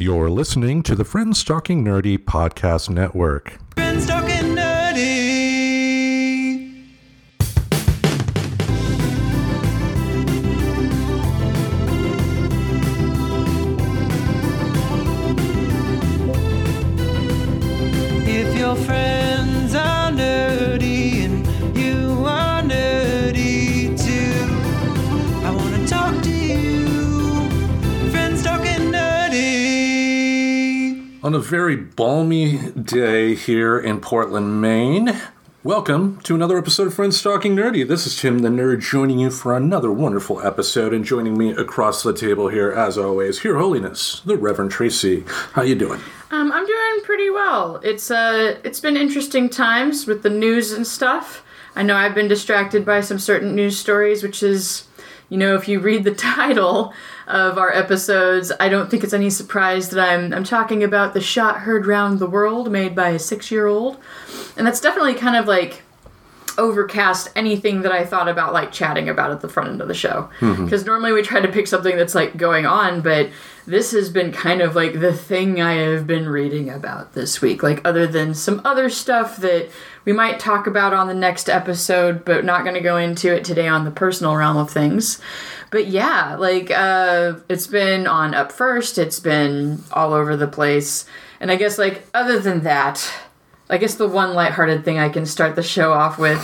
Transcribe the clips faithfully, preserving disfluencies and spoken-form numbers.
You're listening to the Friends Talking Nerdy Podcast Network. Friends Talking Nerdy! If your friends are nerdy and you are nerdy too, I want to talk to you. Friends Talking Nerdy. On a very balmy day here in Portland, Maine, welcome to another episode of Friends Stalking Nerdy. This is Tim the Nerd joining you for another wonderful episode, and joining me across the table here, as always, Your Holiness, the Reverend Tracy. How you doing? Um, I'm doing pretty well. It's uh, it's been interesting times with the news and stuff. I know I've been distracted by some certain news stories, which is, you know, if you read the title of our episodes, I don't think it's any surprise that I'm I'm talking about the shot heard round the world made by a six-year-old. And that's definitely kind of like overcast anything that I thought about like chatting about at the front end of the show. Because mm-hmm. normally we try to pick something that's like going on, but this has been kind of like the thing I have been reading about this week. Like other than some other stuff that we might talk about on the next episode, but not going to go into it today on the personal realm of things. But yeah, like uh, it's been on Up First. It's been all over the place. And I guess like other than that, I guess the one lighthearted thing I can start the show off with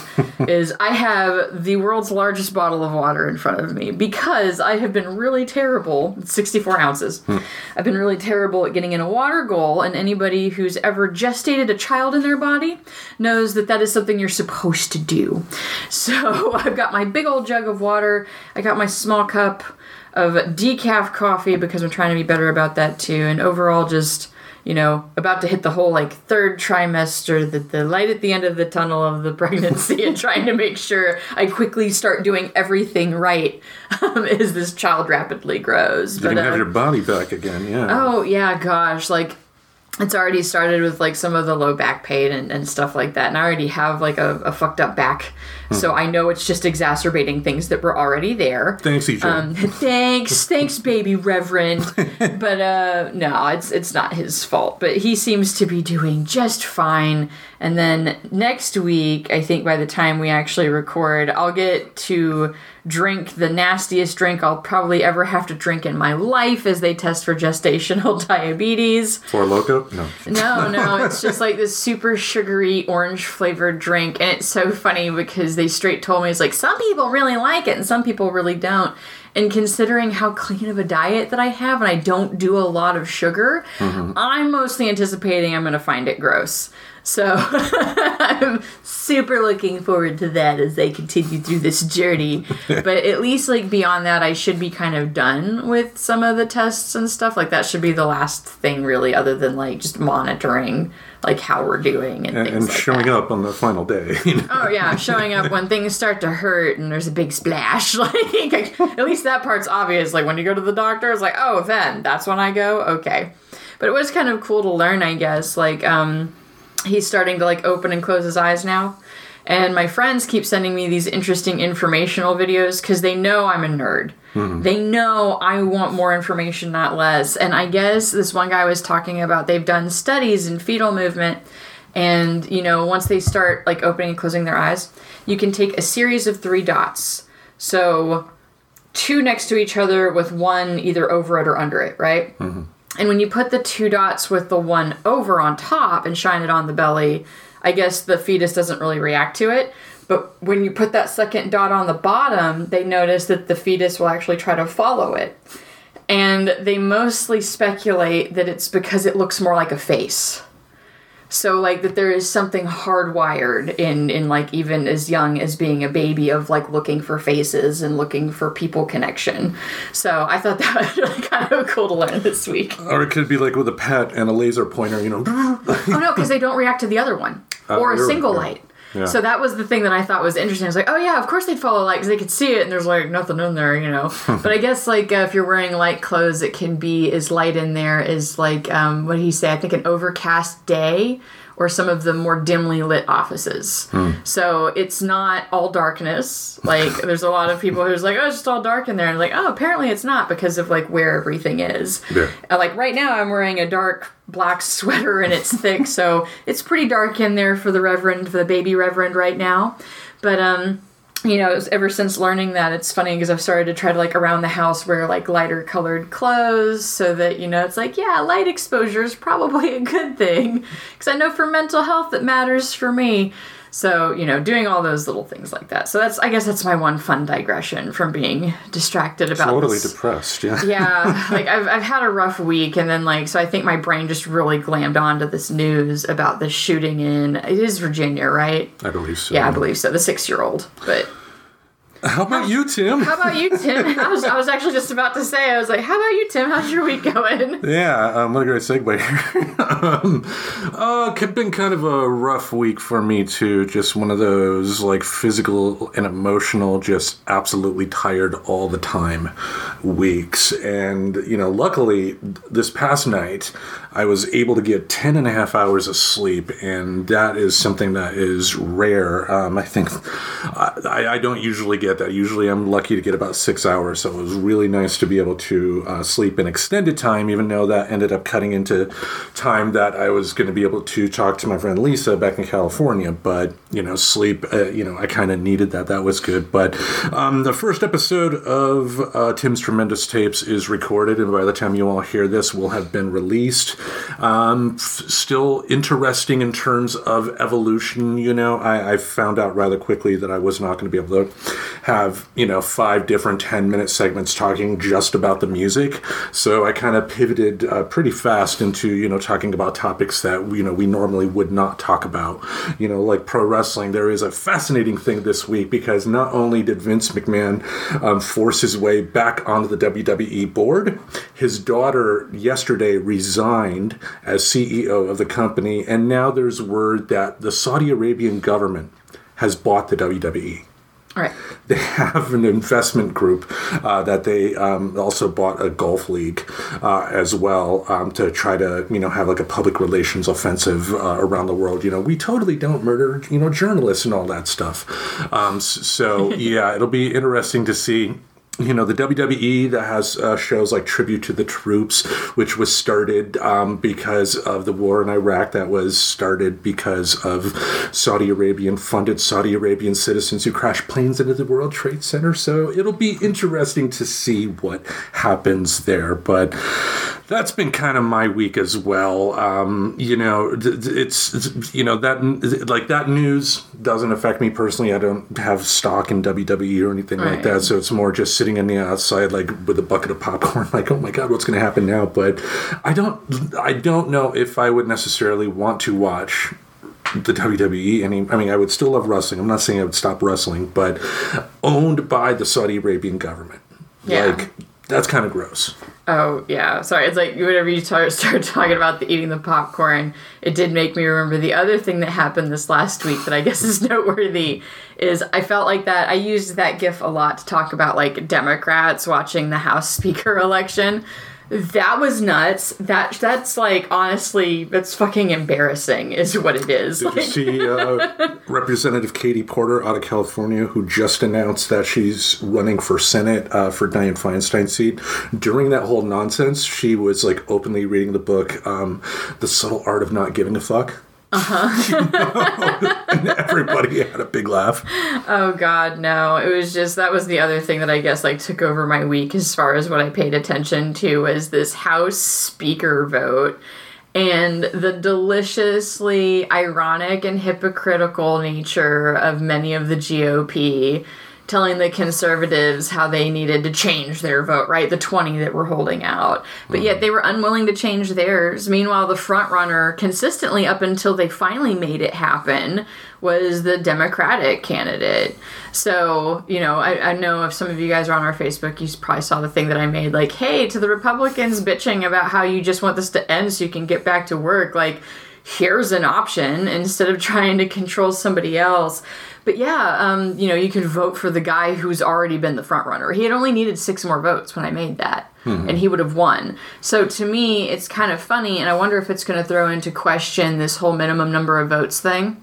is I have the world's largest bottle of water in front of me because I have been really terrible. It's sixty-four ounces. Hmm. I've been really terrible at getting in a water goal, and anybody who's ever gestated a child in their body knows that that is something you're supposed to do. So I've got my big old jug of water. I got my small cup of decaf coffee because I'm trying to be better about that too. And overall just, you know, about to hit the whole, like, third trimester, the, the light at the end of the tunnel of the pregnancy and trying to make sure I quickly start doing everything right um, as this child rapidly grows. You but, can uh, have your body back again, yeah. Oh, yeah, gosh, like, it's already started with, like, some of the low back pain and, and stuff like that, and I already have, like, a, a fucked up back, hmm. so I know it's just exacerbating things that were already there. Thanks, E J. Um, thanks, thanks, baby Reverend. But, uh, no, it's it's not his fault, but he seems to be doing just fine, and then next week, I think by the time we actually record, I'll get to drink the nastiest drink I'll probably ever have to drink in my life as they test for gestational diabetes. Four Loko? No. No, no. It's just like this super sugary orange flavored drink. And it's so funny because they straight told me, it's like, some people really like it and some people really don't. And considering how clean of a diet that I have and I don't do a lot of sugar, mm-hmm. I'm mostly anticipating I'm going to find it gross. So I'm super looking forward to that as they continue through this journey. But at least like beyond that, I should be kind of done with some of the tests and stuff. Like that should be the last thing really, other than like just monitoring like how we're doing and, and things and like showing that. up on the final day. You know? Oh yeah, showing up when things start to hurt and there's a big splash. Like, like at least that part's obvious. Like when you go to the doctor, it's like, oh, then that's when I go. Okay, but it was kind of cool to learn, I guess. Like um, he's starting to like open and close his eyes now. And my friends keep sending me these interesting informational videos because they know I'm a nerd. Mm-hmm. They know I want more information, not less. And I guess this one guy was talking about they've done studies in fetal movement. And, you know, once they start, like, opening and closing their eyes, you can take a series of three dots. So two next to each other with one either over it or under it, right? Mm-hmm. And when you put the two dots with the one over on top and shine it on the belly, I guess the fetus doesn't really react to it, but when you put that second dot on the bottom, they notice that the fetus will actually try to follow it. And they mostly speculate that it's because it looks more like a face. So, like, that there is something hardwired in, in, like, even as young as being a baby of, like, looking for faces and looking for people connection. So I thought that was really kind of cool to learn this week. Or it could be, like, with a pet and a laser pointer, you know. Oh, no, because they don't react to the other one. Uh, or a single right. light. Yeah. So that was the thing that I thought was interesting. I was like, oh, yeah, of course they'd follow light because they could see it and there's, like, nothing in there, you know. But I guess, like, uh, if you're wearing light clothes, it can be as light in there as, like, um, what did he say? I think an overcast day or some of the more dimly lit offices. Mm. So it's not all darkness. Like, there's a lot of people who's like, oh, it's just all dark in there. And like, oh, apparently it's not because of, like, where everything is. Yeah. Like, right now I'm wearing a dark black sweater and it's thick, so it's pretty dark in there for the Reverend, for the baby Reverend right now. But, um... you know, ever since learning that, it's funny because I've started to try to, like, around the house wear, like, lighter colored clothes so that, you know, it's like, yeah, light exposure is probably a good thing because I know for mental health it matters for me. So, you know, doing all those little things like that. So that's, I guess that's my one fun digression from being distracted about totally this. Depressed, yeah. Yeah, like I've I've had a rough week, and then like, so I think my brain just really glammed onto this news about this shooting in, it is Virginia, right? I believe so. Yeah, I believe so, the six-year-old, but... How about you, Tim? How about you, Tim? I was, I was actually just about to say, I was like, how about you, Tim? How's your week going? Yeah, um, what a great segue here. um, uh, it's been kind of a rough week for me, too. Just one of those, like, physical and emotional, just absolutely tired all the time weeks. And, you know, luckily, this past night, I was able to get ten and a half hours of sleep, and that is something that is rare. Um, I think I, I don't usually get that. Usually I'm lucky to get about six hours, so it was really nice to be able to uh, sleep an extended time, even though that ended up cutting into time that I was going to be able to talk to my friend Lisa back in California. But, you know, sleep, uh, you know, I kind of needed that. That was good. But um, the first episode of uh, Tim's Tremendous Tapes is recorded, and by the time you all hear this, will have been released. Um, f- still interesting in terms of evolution, you know. I-, I found out rather quickly that I was not going to be able to have, you know, five different ten-minute segments talking just about the music. So I kind of pivoted uh, pretty fast into, you know, talking about topics that, you know, we normally would not talk about. You know, like pro wrestling, there is a fascinating thing this week because not only did Vince McMahon um, force his way back onto the W W E board, his daughter yesterday resigned as C E O of the company, and now there's word that the Saudi Arabian government has bought the W W E. All right. They have an investment group uh, that they um, also bought a golf league uh, as well um, to try to, you know, have like a public relations offensive uh, around the world. You know, we totally don't murder, you know, journalists and all that stuff. Um, so, yeah, it'll be interesting to see. You know, the W W E that has uh, shows like Tribute to the Troops, which was started um, because of the war in Iraq, that was started because of Saudi Arabian funded Saudi Arabian citizens who crashed planes into the World Trade Center. So it'll be interesting to see what happens there. But that's been kind of my week as well. Um, you know, it's, it's, you know, that like that news doesn't affect me personally. I don't have stock in W W E or anything right. like that. So it's more just sitting on the outside, like with a bucket of popcorn, like, oh my God, what's going to happen now? But I don't, I don't know if I would necessarily want to watch the W W E. I mean, I mean, I would still love wrestling. I'm not saying I would stop wrestling, but owned by the Saudi Arabian government. Yeah. Like, that's kind of gross. Oh, yeah. Sorry. It's like whenever you start talking about the eating the popcorn, it did make me remember the other thing that happened this last week that I guess is noteworthy is I felt like that. I used that GIF a lot to talk about, like, Democrats watching the House Speaker election. That was nuts. That That's, like, honestly, that's fucking embarrassing is what it is. Did like, you see uh, Representative Katie Porter out of California, who just announced that she's running for Senate uh, for Dianne Feinstein's seat? During that whole nonsense, she was, like, openly reading the book, um, The Subtle Art of Not Giving a Fuck. Uh-huh. You know? And everybody had a big laugh. Oh, God, no. It was just, that was the other thing that I guess, like, took over my week as far as what I paid attention to was this House Speaker vote and the deliciously ironic and hypocritical nature of many of the G O P telling the conservatives how they needed to change their vote, right? The twenty that were holding out. But yet they were unwilling to change theirs. Meanwhile, the front runner, consistently up until they finally made it happen, was the Democratic candidate. So, you know, I, I know if some of you guys are on our Facebook, you probably saw the thing that I made, like, hey, to the Republicans bitching about how you just want this to end so you can get back to work, like, here's an option instead of trying to control somebody else. But yeah, um, you know, you could vote for the guy who's already been the front runner. He had only needed six more votes when I made that. mm-hmm. and he would have won. So to me, it's kind of funny, and I wonder if it's going to throw into question this whole minimum number of votes thing,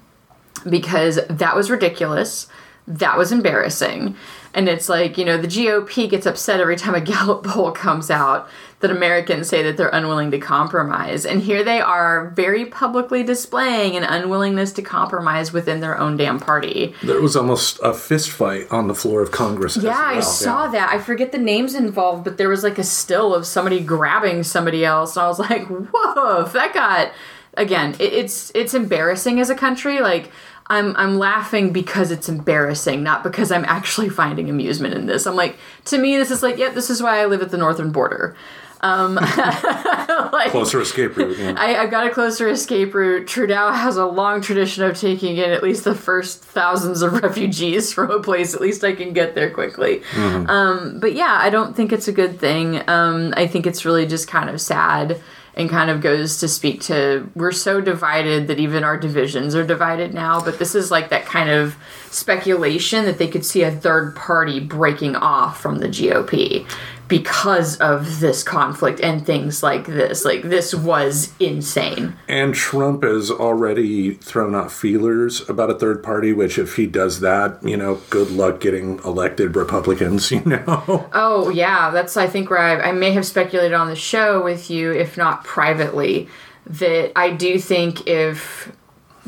because that was ridiculous. That was embarrassing. And it's like, you know, the G O P gets upset every time a Gallup poll comes out that Americans say that they're unwilling to compromise. And here they are very publicly displaying an unwillingness to compromise within their own damn party. There was almost a fist fight on the floor of Congress. Yeah, as well. I saw yeah. that. I forget the names involved, but there was like a still of somebody grabbing somebody else. And I was like, whoa, if that got... Again, it, it's it's embarrassing as a country, like... I'm I'm laughing because it's embarrassing, not because I'm actually finding amusement in this. I'm like, to me, this is like, yep, this is why I live at the northern border. Um, like, closer escape route. Yeah. I, I've got a closer escape route. Trudeau has a long tradition of taking in at least the first thousands of refugees from a place. At least I can get there quickly. Mm-hmm. Um, but yeah, I don't think it's a good thing. Um, I think it's really just kind of sad. And kind of goes to speak to, we're so divided that even our divisions are divided now. But this is like that kind of speculation that they could see a third party breaking off from the G O P because of this conflict and things like this. Like, this was insane. And Trump has already thrown out feelers about a third party, which if he does that, you know, good luck getting elected Republicans, you know? Oh, yeah. That's, I think, where I, I may have speculated on the show with you, if not privately, that I do think if,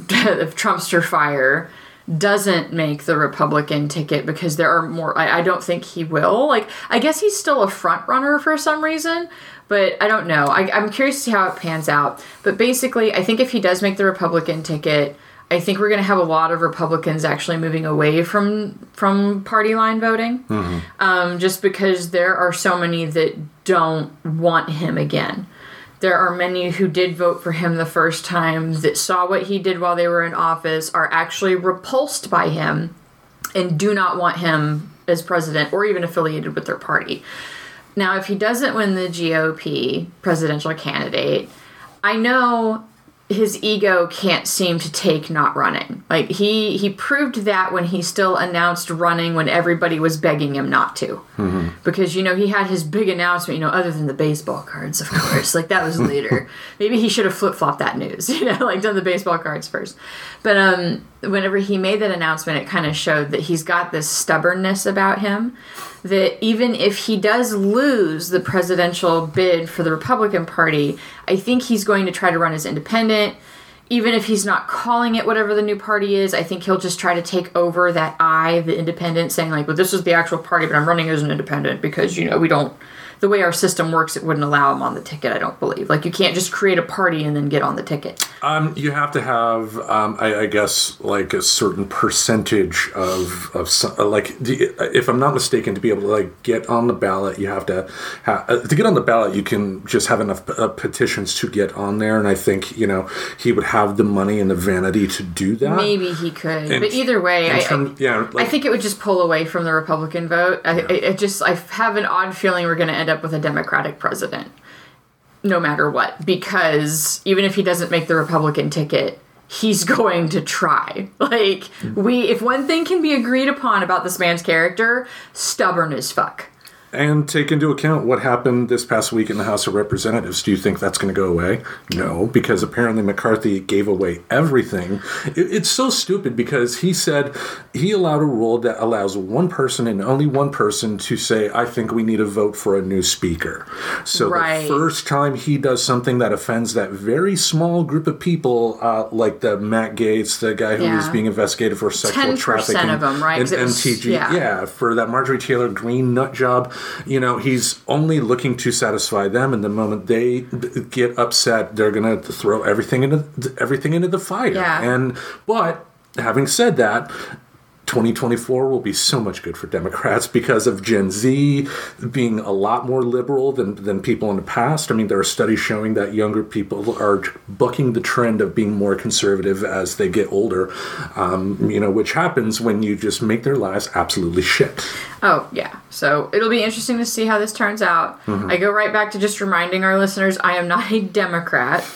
if Trumpster fire... doesn't make the Republican ticket, because there are more, I, I don't think he will. Like, I guess he's still a front runner for some reason, but I don't know. I, I'm curious to see how it pans out. But basically, I think if he does make the Republican ticket, I think we're going to have a lot of Republicans actually moving away from from party line voting, mm-hmm. um, just because there are so many that don't want him again. There are many who did vote for him the first time that saw what he did while they were in office, are actually repulsed by him, and do not want him as president or even affiliated with their party. Now, if he doesn't win the G O P presidential candidate, I know his ego can't seem to take not running. Like, he, he proved that when he still announced running when everybody was begging him not to. Mm-hmm. Because, you know, he had his big announcement, you know, other than the baseball cards, of course. Like, that was later. Maybe he should have flip-flopped that news, you know, like, done the baseball cards first. But um, whenever he made that announcement, it kind of showed that he's got this stubbornness about him, that even if he does lose the presidential bid for the Republican Party, I think he's going to try to run as independent. Even if he's not calling it whatever the new party is, I think he'll just try to take over that I, the independent, saying like, well, this is the actual party, but I'm running as an independent because, you know, we don't, the way our system works, it wouldn't allow him on the ticket, I don't believe. Like, you can't just create a party and then get on the ticket. Um, you have to have, um, I, I guess, like a certain percentage of, of some, like, if I'm not mistaken, to be able to, like, get on the ballot, you have to, ha- to get on the ballot, you can just have enough p- uh, petitions to get on there, and I think, you know, he would have the money and the vanity to do that. Maybe he could, and but either way, I, term, I, yeah, like, I think it would just pull away from the Republican vote. I, yeah. I, I just, I have an odd feeling we're going to end up up with a Democratic president no matter what, because even if he doesn't make the Republican ticket, he's going to try. Like, we if one thing can be agreed upon about this man's character, stubborn as fuck. And take into account what happened this past week in the House of Representatives. Do you think that's going to go away? No, because apparently McCarthy gave away everything. It, it's so stupid because he said he allowed a rule that allows one person and only one person to say, I think we need a vote for a new speaker. So right. The first time he does something that offends that very small group of people, uh, like the Matt Gaetz, the guy who yeah. was being investigated for sexual trafficking. ten percent of them, right? And, and was, M T G. Yeah. yeah, for that Marjorie Taylor Green nut job. You know, he's only looking to satisfy them, and the moment they get upset, they're going to throw everything into everything into the fire. Yeah. And but having said that, twenty twenty-four will be so much good for Democrats because of Gen Z being a lot more liberal than, than people in the past. I mean, there are studies showing that younger people are bucking the trend of being more conservative as they get older, um, you know, which happens when you just make their lives absolutely shit. Oh, yeah. So it'll be interesting to see how this turns out. Mm-hmm. I go right back to just reminding our listeners, I am not a Democrat.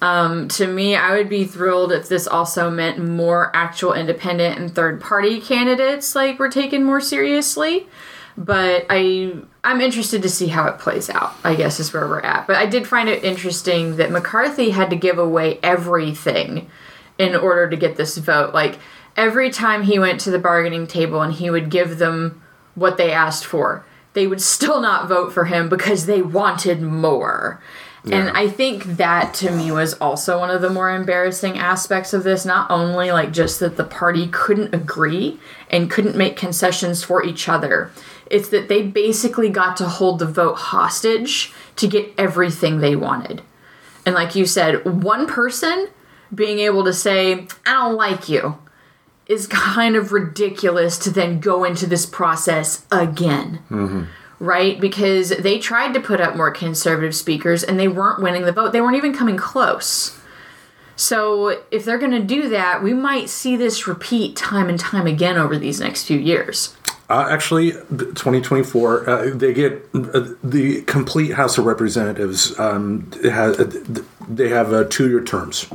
um, to me, I would be thrilled if this also meant more actual independent and third party candidates, like, were taken more seriously. But I, I'm interested to see how it plays out, I guess, is where we're at. But I did find it interesting that McCarthy had to give away everything in order to get this vote. Like, every time he went to the bargaining table and he would give them what they asked for, they would still not vote for him because they wanted more. Yeah. And I think that, to me, was also one of the more embarrassing aspects of this. Not only, like, just that the party couldn't agree and couldn't make concessions for each other. It's that they basically got to hold the vote hostage to get everything they wanted. And like you said, one person being able to say, I don't like you, is kind of ridiculous to then go into this process again. Mm-hmm. Right? Because they tried to put up more conservative speakers and they weren't winning the vote. They weren't even coming close. So if they're going to do that, we might see this repeat time and time again over these next few years. Uh, actually, twenty twenty-four, uh, they get uh, the complete House of Representatives. Um, has, uh, they have uh, two-year terms.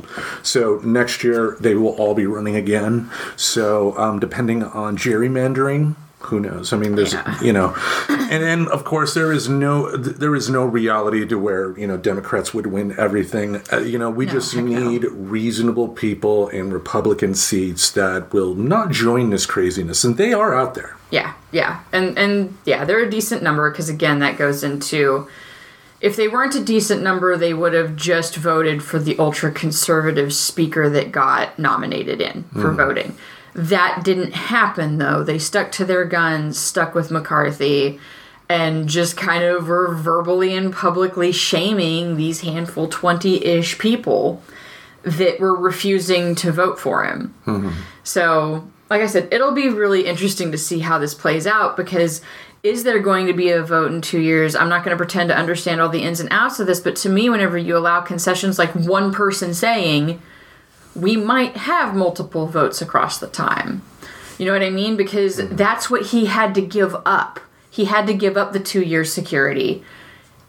So next year, they will all be running again. So um, depending on gerrymandering, who knows? I mean, there's, yeah. you know, and then of course there is no, there is no reality to where, you know, Democrats would win everything. Uh, you know, we no, just need no. reasonable people in Republican seats that will not join this craziness. And they are out there. Yeah. Yeah. And, and yeah, they're a decent number. Cause again, that goes into, if they weren't a decent number, they would have just voted for the ultra conservative speaker that got nominated in for mm. voting. That didn't happen, though. They stuck to their guns, stuck with McCarthy, and just kind of were verbally and publicly shaming these handful, twenty-ish people that were refusing to vote for him. Mm-hmm. So, like I said, it'll be really interesting to see how this plays out, because is there going to be a vote in two years? I'm not going to pretend to understand all the ins and outs of this, but to me, whenever you allow concessions like one person saying, we might have multiple votes across the time. You know what I mean? Because that's what he had to give up. He had to give up the two-year security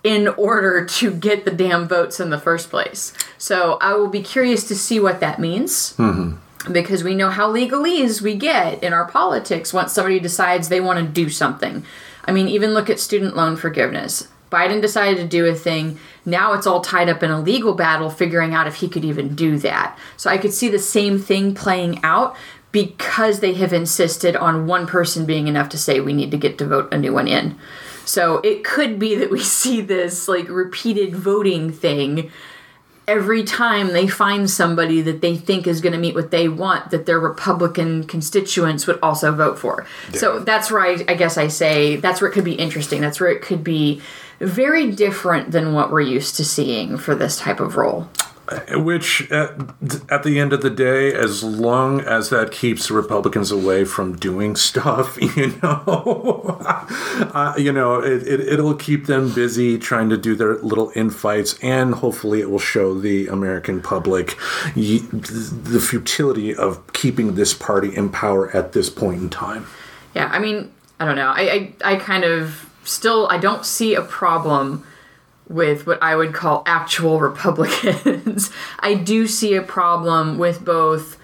in order to get the damn votes in the first place. So I will be curious to see what that means. Mm-hmm. Because we know how legalese we get in our politics once somebody decides they want to do something. I mean, even look at student loan forgiveness. Biden decided to do a thing. Now it's all tied up in a legal battle, figuring out if he could even do that. So I could see the same thing playing out because they have insisted on one person being enough to say we need to get to vote a new one in. So it could be that we see this like repeated voting thing every time they find somebody that they think is going to meet what they want, that their Republican constituents would also vote for. Yeah. So that's where I, I guess I say that's where it could be interesting. That's where it could be very different than what we're used to seeing for this type of role. Which, at, at the end of the day, as long as that keeps the Republicans away from doing stuff, you know, uh, you know, it, it, it'll keep them busy trying to do their little infights, and hopefully it will show the American public y- the futility of keeping this party in power at this point in time. Yeah, I mean, I don't know. I, I, I kind of still, I don't see a problem with what I would call actual Republicans. I do see a problem with both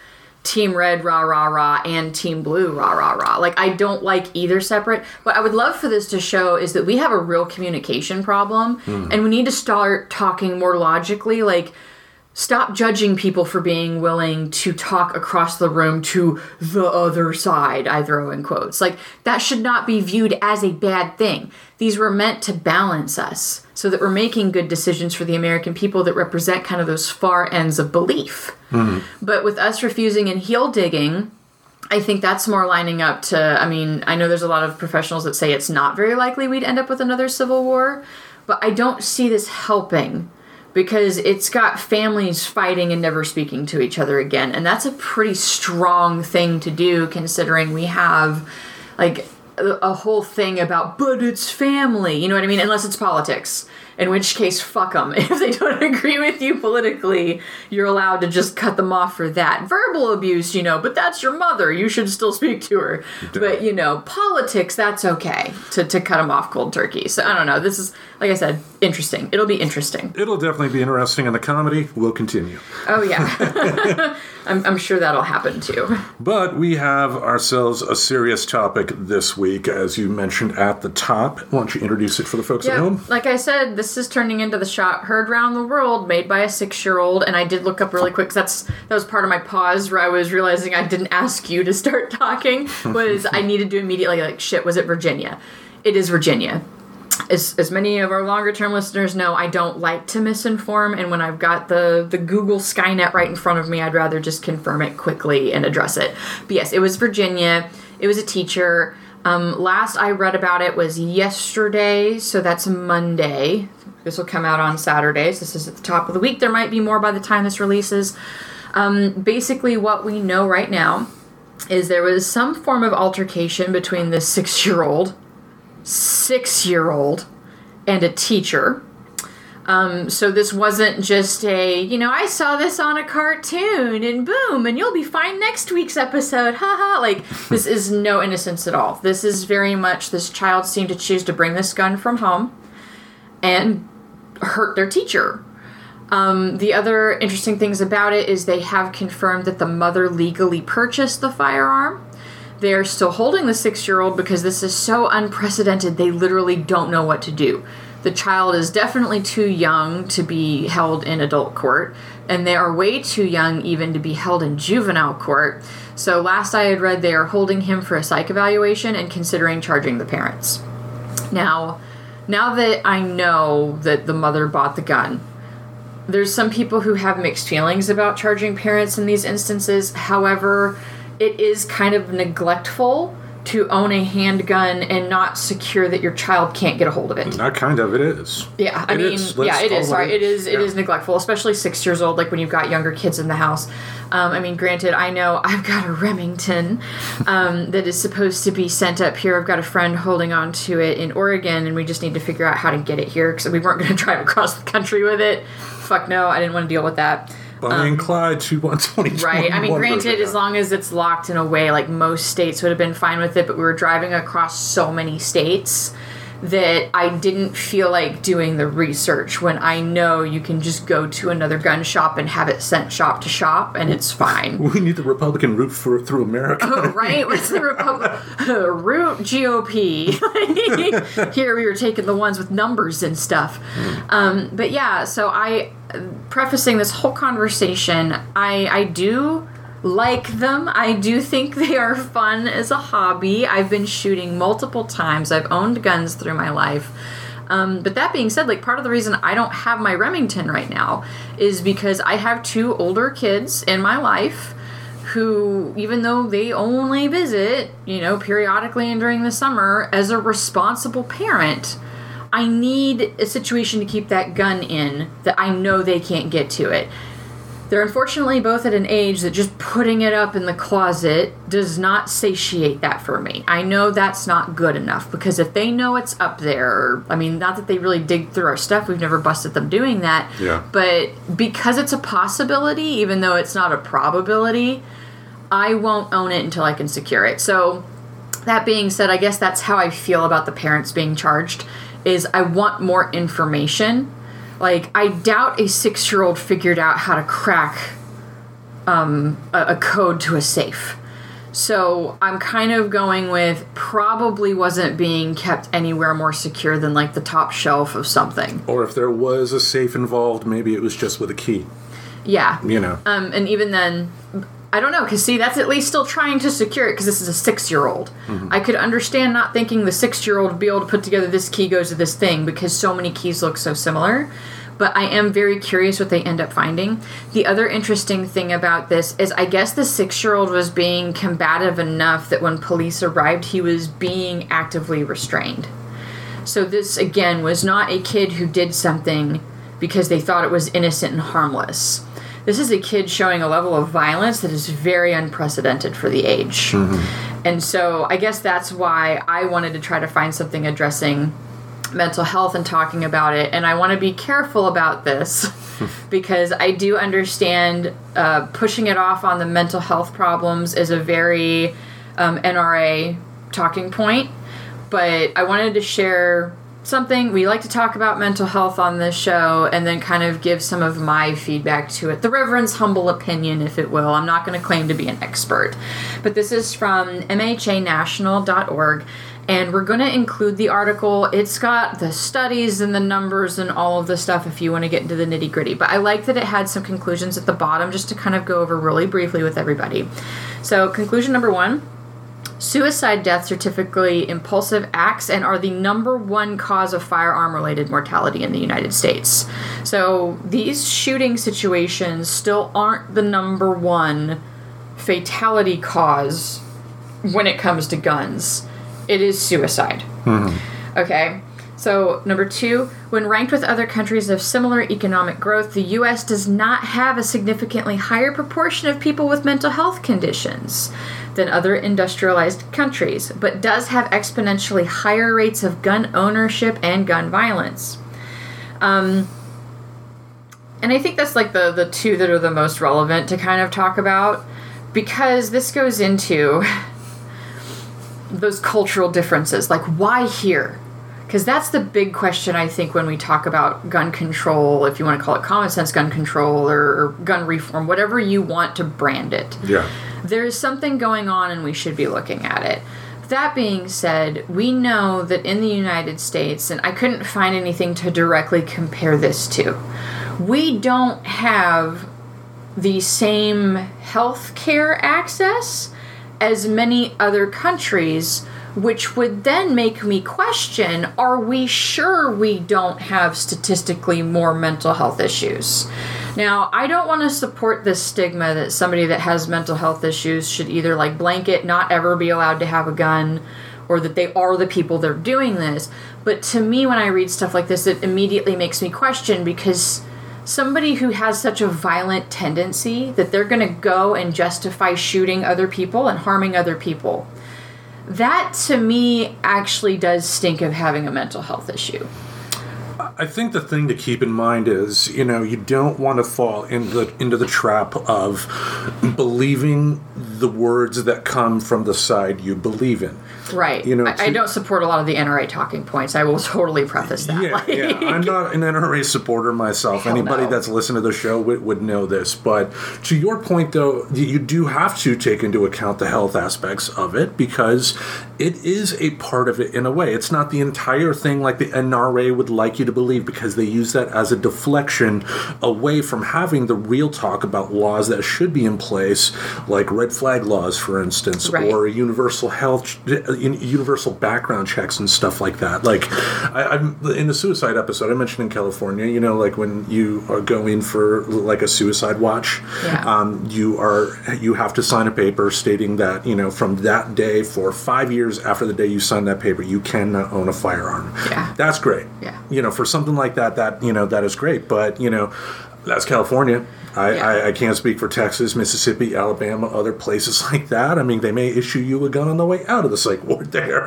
Team Red, rah, rah, rah, and Team Blue, rah, rah, rah. Like, I don't like either separate. What I would love for this to show is that we have a real communication problem, mm. and we need to start talking more logically. Like, stop judging people for being willing to talk across the room to the other side, I throw in quotes. Like, that should not be viewed as a bad thing. These were meant to balance us so that we're making good decisions for the American people that represent kind of those far ends of belief. Mm-hmm. But with us refusing and heel digging, I think that's more lining up to, I mean, I know there's a lot of professionals that say it's not very likely we'd end up with another civil war, but I don't see this helping because it's got families fighting and never speaking to each other again. And that's a pretty strong thing to do considering we have, like, a whole thing about, but it's family, you know what I mean? Unless it's politics. in which case, fuck them. If they don't agree with you politically, you're allowed to just cut them off for that. Verbal abuse, you know, but that's your mother. You should still speak to her. Duh. But, you know, politics, that's okay to, to cut them off cold turkey. So, I don't know. This is, like I said, interesting. It'll be interesting. It'll definitely be interesting, and the comedy will continue. Oh, yeah. I'm, I'm sure that'll happen, too. But we have ourselves a serious topic this week, as you mentioned at the top. Why don't you introduce it for the folks yeah, at home? Like I said, this is turning into the shot heard round the world made by a six-year-old, and I did look up really quick, 'cause that's that was part of my pause where I was realizing I didn't ask you to start talking, was I needed to immediately, like, shit, was it Virginia? It is Virginia. As, as many of our longer-term listeners know, I don't like to misinform, and when I've got the, the Google Skynet right in front of me, I'd rather just confirm it quickly and address it. But yes, it was Virginia. It was a teacher. Um, last I read about it was yesterday, so that's Monday. This will come out on Saturdays. This is at the top of the week. There might be more by the time this releases. Um, basically, what we know right now is there was some form of altercation between this six-year-old, six-year-old, and a teacher. Um, so this wasn't just a, you know, I saw this on a cartoon and boom, and you'll be fine next week's episode. Ha ha. Like, this is no innocence at all. This is very much this child seemed to choose to bring this gun from home and hurt their teacher. Um, the other interesting things about it is they have confirmed that the mother legally purchased the firearm. They're still holding the six-year-old because this is so unprecedented. They literally don't know what to do. The child is definitely too young to be held in adult court, and they are way too young even to be held in juvenile court. So last I had read, they are holding him for a psych evaluation and considering charging the parents. Now, now that I know that the mother bought the gun, there's some people who have mixed feelings about charging parents in these instances. However, it is kind of neglectful to own a handgun and not secure that your child can't get a hold of it. Not kind of, it is. Yeah, I it mean, is. yeah, it is. Sorry, it is. Yeah. It is neglectful, especially six years old. Like when you've got younger kids in the house. Um, I mean, granted, I know I've got a Remington um, that is supposed to be sent up here. I've got a friend holding on to it in Oregon, and we just need to figure out how to get it here because we weren't going to drive across the country with it. Fuck no, I didn't want to deal with that. Bonnie um, and Clyde, two one twenty. Right. I mean, granted, as long as it's locked in a way, like most states would have been fine with it, but we were driving across so many states that I didn't feel like doing the research when I know you can just go to another gun shop and have it sent shop to shop, and it's fine. We need the Republican route for, through America. Oh, right? What's the Republican uh, route? G O P. Here we were taking the ones with numbers and stuff. Um, but yeah, so I, prefacing this whole conversation, I, I do... like them. I do think they are fun as a hobby. I've been shooting multiple times. I've owned guns through my life. Um, but that being said, like part of the reason I don't have my Remington right now is because I have two older kids in my life who, even though they only visit, you know, periodically and during the summer, as a responsible parent, I need a situation to keep that gun in that I know they can't get to it. They're unfortunately both at an age that just putting it up in the closet does not satiate that for me. I know that's not good enough because if they know it's up there, I mean, not that they really dig through our stuff. We've never busted them doing that. Yeah. But because it's a possibility, even though it's not a probability, I won't own it until I can secure it. So that being said, I guess that's how I feel about the parents being charged is I want more information. Like, I doubt a six-year-old figured out how to crack um, a, a code to a safe. So I'm kind of going with probably wasn't being kept anywhere more secure than, like, the top shelf of something. Or if there was a safe involved, maybe it was just with a key. Yeah. You know. Um, and even then, I don't know, because, see, that's at least still trying to secure it because this is a six-year-old. Mm-hmm. I could understand not thinking the six-year-old would be able to put together this key goes to this thing because so many keys look so similar. But I am very curious what they end up finding. The other interesting thing about this is I guess the six-year-old was being combative enough that when police arrived, he was being actively restrained. So this, again, was not a kid who did something because they thought it was innocent and harmless. This is a kid showing a level of violence that is very unprecedented for the age. Mm-hmm. And so I guess that's why I wanted to try to find something addressing mental health and talking about it. And I want to be careful about this because I do understand uh, pushing it off on the mental health problems is a very um, N R A talking point. But I wanted to share something. We like to talk about mental health on this show and then kind of give some of my feedback to it. The Reverend's humble opinion, if it will. I'm not going to claim to be an expert. But this is from M H A national dot org. And we're going to include the article. It's got the studies and the numbers and all of the stuff if you want to get into the nitty-gritty. But I like that it had some conclusions at the bottom just to kind of go over really briefly with everybody. So conclusion number one, suicide deaths are typically impulsive acts and are the number one cause of firearm-related mortality in the United States. So these shooting situations still aren't the number one fatality cause when it comes to guns. It is suicide. Mm-hmm. Okay. So, number two, when ranked with other countries of similar economic growth, the U S does not have a significantly higher proportion of people with mental health conditions than other industrialized countries, but does have exponentially higher rates of gun ownership and gun violence. Um, and I think that's like the, the two that are the most relevant to kind of talk about, because this goes into those cultural differences. Like, why here? Because that's the big question, I think, when we talk about gun control, if you want to call it common sense gun control or, or gun reform, whatever you want to brand it. Yeah. There is something going on and we should be looking at it. That being said, we know that in the United States, and I couldn't find anything to directly compare this to, we don't have the same health care access as many other countries, which would then make me question, are we sure we don't have statistically more mental health issues? Now, I don't want to support this stigma that somebody that has mental health issues should either like blanket not ever be allowed to have a gun or that they are the people that are doing this. But to me, when I read stuff like this, it immediately makes me question, because somebody who has such a violent tendency that they're going to go and justify shooting other people and harming other people, that, to me, actually does stink of having a mental health issue. I think the thing to keep in mind is, you know, you don't want to fall in the, into the trap of believing the words that come from the side you believe in. Right. You know, I, to, I don't support a lot of the N R A talking points. I will totally preface that. Yeah, like, yeah. I'm not an N R A supporter myself. Anybody no. that's listened to the show would, would know this. But to your point, though, you do have to take into account the health aspects of it, because it is a part of it in a way. It's not the entire thing like the N R A would like you to believe, because they use that as a deflection away from having the real talk about laws that should be in place, like red flag laws, for instance, right. or universal health, universal background checks and stuff like that. Like, I, I'm in the suicide episode, I mentioned in California, you know, like when you are going for like a suicide watch, yeah. um, you are you have to sign a paper stating that, you know, from that day for five years after the day you sign that paper, you cannot own a firearm. Yeah. That's great. Yeah. You know, for something like that, that, you know, that is great. But, you know, that's California. I, yeah. I, I can't speak for Texas, Mississippi, Alabama, other places like that. I mean, they may issue you a gun on the way out of the psych ward there.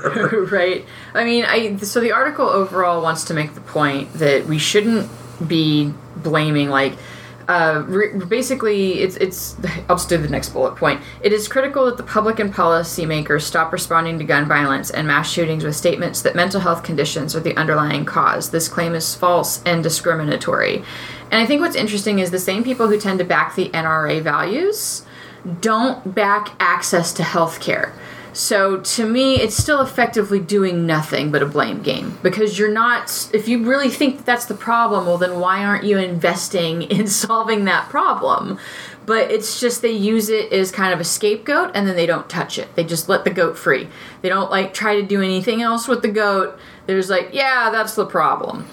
Right. I mean, I so the article overall wants to make the point that we shouldn't be blaming, like, Uh, re- basically, it's, it's, I'll just do the next bullet point. It is critical that the public and policymakers stop responding to gun violence and mass shootings with statements that mental health conditions are the underlying cause. This claim is false and discriminatory. And I think what's interesting is the same people who tend to back the N R A values don't back access to health care. So to me, it's still effectively doing nothing but a blame game, because you're not, if you really think that that's the problem, well, then why aren't you investing in solving that problem? But it's just they use it as kind of a scapegoat, and then they don't touch it. They just let the goat free. They don't, like, try to do anything else with the goat. They're just like, yeah, that's the problem.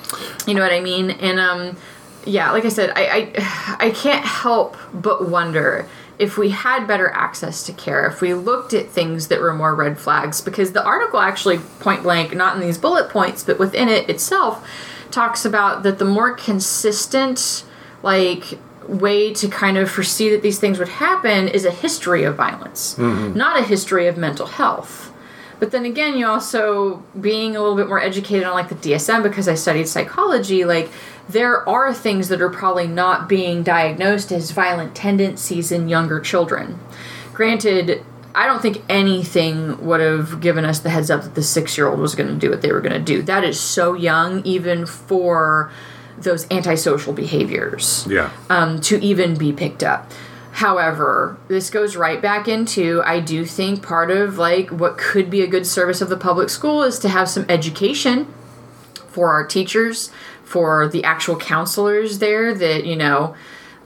You know what I mean? And, um, yeah, like I said, I, I, I can't help but wonder if we had better access to care, if we looked at things that were more red flags, because the article actually point blank, not in these bullet points, but within it itself, talks about that the more consistent, like, way to kind of foresee that these things would happen is a history of violence, mm-hmm. not a history of mental health. But then again, you also being a little bit more educated on like the D S M, because I studied psychology, like there are things that are probably not being diagnosed as violent tendencies in younger children. Granted, I don't think anything would have given us the heads up that the six-year-old was going to do what they were going to do. That is so young, even for those antisocial behaviors, yeah, um, to even be picked up. However, this goes right back into, I do think part of like what could be a good service of the public school is to have some education for our teachers, for the actual counselors there that, you know,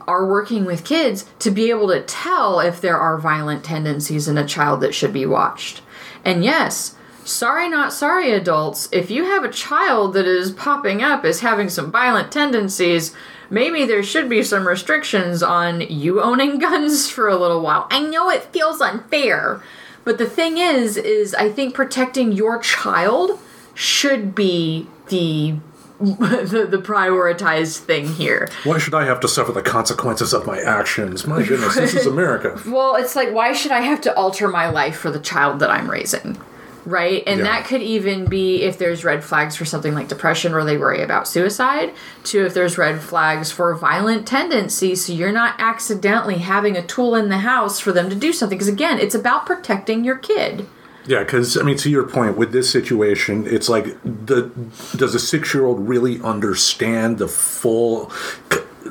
are working with kids, to be able to tell if there are violent tendencies in a child that should be watched. And yes, sorry not sorry adults, if you have a child that is popping up as having some violent tendencies, maybe there should be some restrictions on you owning guns for a little while. I know it feels unfair, but the thing is, is I think protecting your child should be the the, the prioritized thing here. Why should I have to suffer the consequences of my actions? My goodness, this is America. Well, it's like, why should I have to alter my life for the child that I'm raising? Right? And yeah. That could even be if there's red flags for something like depression where they worry about suicide, to if there's red flags for violent tendencies, so you're not accidentally having a tool in the house for them to do something. Because again, it's about protecting your kid. Yeah, because, I mean, to your point, with this situation, it's like, the does a six-year-old really understand the full...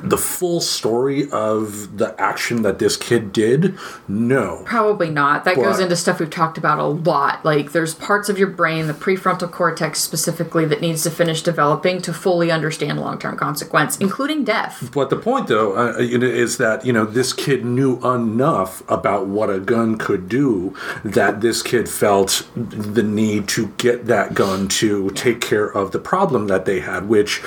the full story of the action that this kid did? No. Probably not. That but, goes into stuff we've talked about a lot. Like, there's parts of your brain, the prefrontal cortex specifically, that needs to finish developing to fully understand long-term consequence, including death. But the point, though, uh, is that, you know, this kid knew enough about what a gun could do that this kid felt the need to get that gun to take care of the problem that they had, which...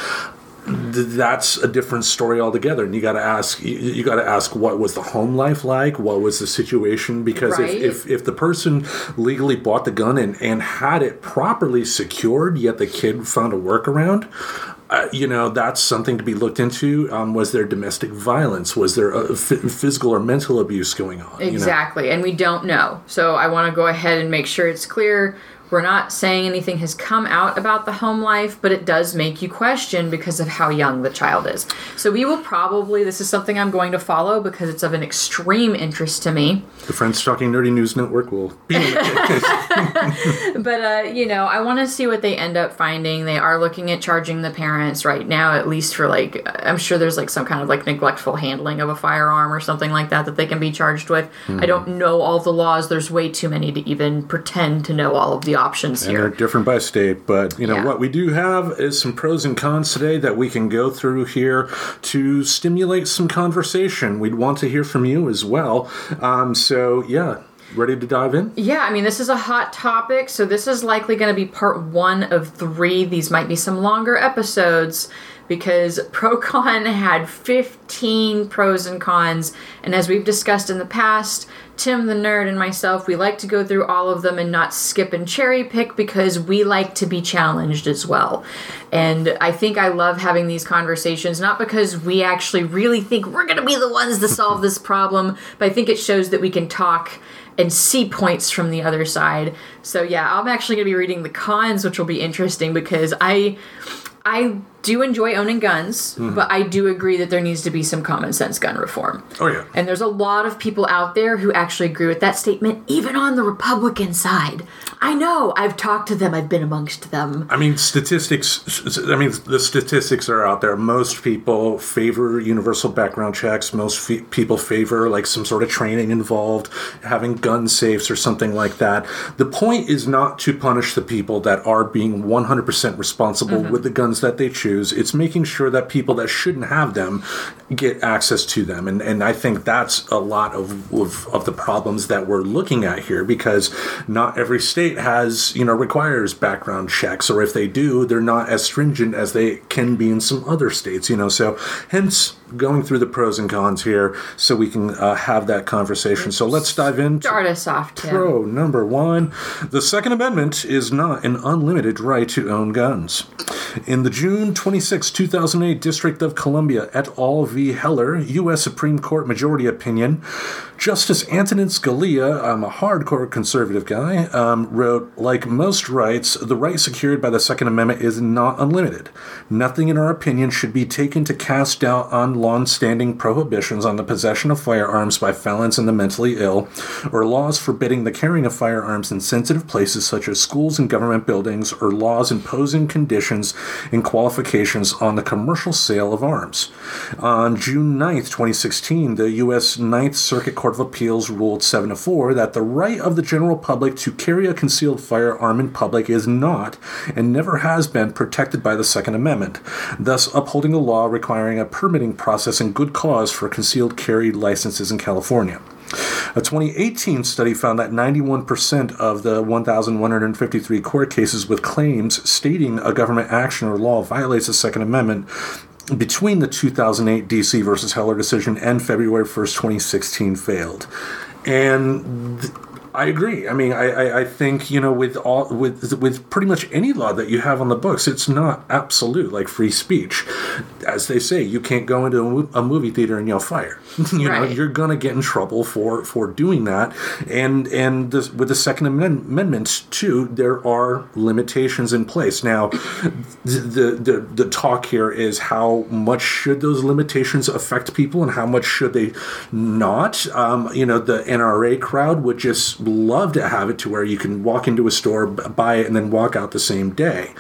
that's a different story altogether, and you got to ask. You got to ask, what was the home life like? What was the situation? Because right. if, if if the person legally bought the gun and, and had it properly secured, yet the kid found a workaround, uh, you know, that's something to be looked into. Um, was there domestic violence? Was there a f- physical or mental abuse going on? Exactly, you know? And we don't know. So I want to go ahead and make sure it's clear. We're not saying anything has come out about the home life, but it does make you question because of how young the child is. So we will probably, this is something I'm going to follow because it's of an extreme interest to me. The Friends Talking Nerdy News Network will be in the But, uh, you know, I want to see what they end up finding. They are looking at charging the parents right now, at least for, like, I'm sure there's, like, some kind of, like, neglectful handling of a firearm or something like that that they can be charged with. Mm-hmm. I don't know all the laws. There's way too many to even pretend to know all of the options here. And they're different by state, but you know yeah. what we do have is some pros and cons today that we can go through here to stimulate some conversation. We'd want to hear from you as well. Um, so yeah, ready to dive in? Yeah, I mean, this is a hot topic, so this is likely going to be part one of three. These might be some longer episodes because ProCon had fifteen pros and cons, and as we've discussed in the past, Tim the Nerd and myself, we like to go through all of them and not skip and cherry pick because we like to be challenged as well. And I think I love having these conversations, not because we actually really think we're going to be the ones to solve this problem, but I think it shows that we can talk and see points from the other side. So yeah, I'm actually going to be reading the cons, which will be interesting because I... I do enjoy owning guns, mm-hmm. but I do agree that there needs to be some common sense gun reform. Oh, yeah. And there's a lot of people out there who actually agree with that statement, even on the Republican side. I know. I've talked to them. I've been amongst them. I mean, statistics, I mean, the statistics are out there. Most people favor universal background checks. Most f- people favor, like, some sort of training involved, having gun safes or something like that. The point is not to punish the people that are being one hundred percent responsible mm-hmm. with the guns that they choose. It's making sure that people that shouldn't have them get access to them. And and I think that's a lot of, of, of the problems that we're looking at here, because not every state has, you know, requires background checks, or if they do, they're not as stringent as they can be in some other states, you know, so hence going through the pros and cons here so we can uh, have that conversation. So let's dive in. Start us off, Tim. Pro number one, the Second Amendment is not an unlimited right to own guns. In the June twenty-six, two thousand eight District of Columbia et al. v. Heller, U S. Supreme Court Majority Opinion, Justice Antonin Scalia, I'm a hardcore conservative guy, um, wrote, like most rights, the right secured by the Second Amendment is not unlimited. Nothing in our opinion should be taken to cast doubt on long-standing prohibitions on the possession of firearms by felons and the mentally ill, or laws forbidding the carrying of firearms in sensitive places such as schools and government buildings, or laws imposing conditions and qualifications on the commercial sale of arms. On June ninth, twenty sixteen, the U S. Ninth Circuit Court of Appeals ruled seven to four that the right of the general public to carry a concealed firearm in public is not, and never has been, protected by the Second Amendment, thus upholding a law requiring a permitting process and good cause for concealed carry licenses in California. A twenty eighteen study found that ninety-one percent of the one thousand one hundred fifty-three court cases with claims stating a government action or law violates the Second Amendment between the two thousand eight D C versus Heller decision and February first, twenty sixteen failed. And th- I agree. I mean, I, I, I think, you know, with all with with pretty much any law that you have on the books, it's not absolute, like free speech. As they say, you can't go into a movie theater and yell fire. You right. know, you're going to get in trouble for, for doing that. And and this, with the Second Amendment, too, there are limitations in place. Now, the, the, the talk here is how much should those limitations affect people and how much should they not? Um, you know, the N R A crowd would just love to have it to where you can walk into a store, buy it, and then walk out the same day.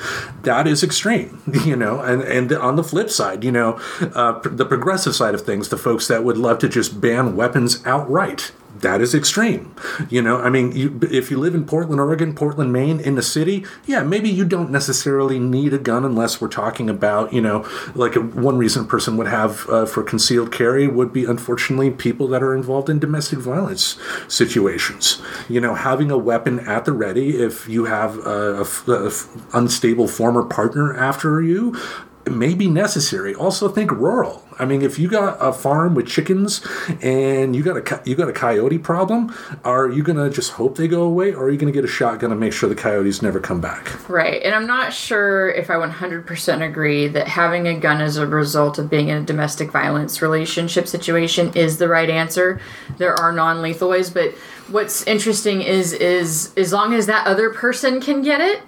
That is extreme, you know. And, and on the flip side, you know, uh, the progressive side of things, the folks that would love to just ban weapons outright. That is extreme. You know, I mean, you, if you live in Portland, Oregon, Portland, Maine, in the city, yeah, maybe you don't necessarily need a gun unless we're talking about, you know, like a, one reason a person would have uh, for concealed carry would be, unfortunately, people that are involved in domestic violence situations. You know, having a weapon at the ready, if you have a, a, a unstable former partner after you, it may be necessary. Also, think rural. I mean, if you got a farm with chickens and you got a you got a coyote problem, are you gonna just hope they go away, or are you gonna get a shotgun and make sure the coyotes never come back? Right. And I'm not sure if I one hundred percent agree that having a gun as a result of being in a domestic violence relationship situation is the right answer. There are non-lethal ways, but what's interesting is is as long as that other person can get it,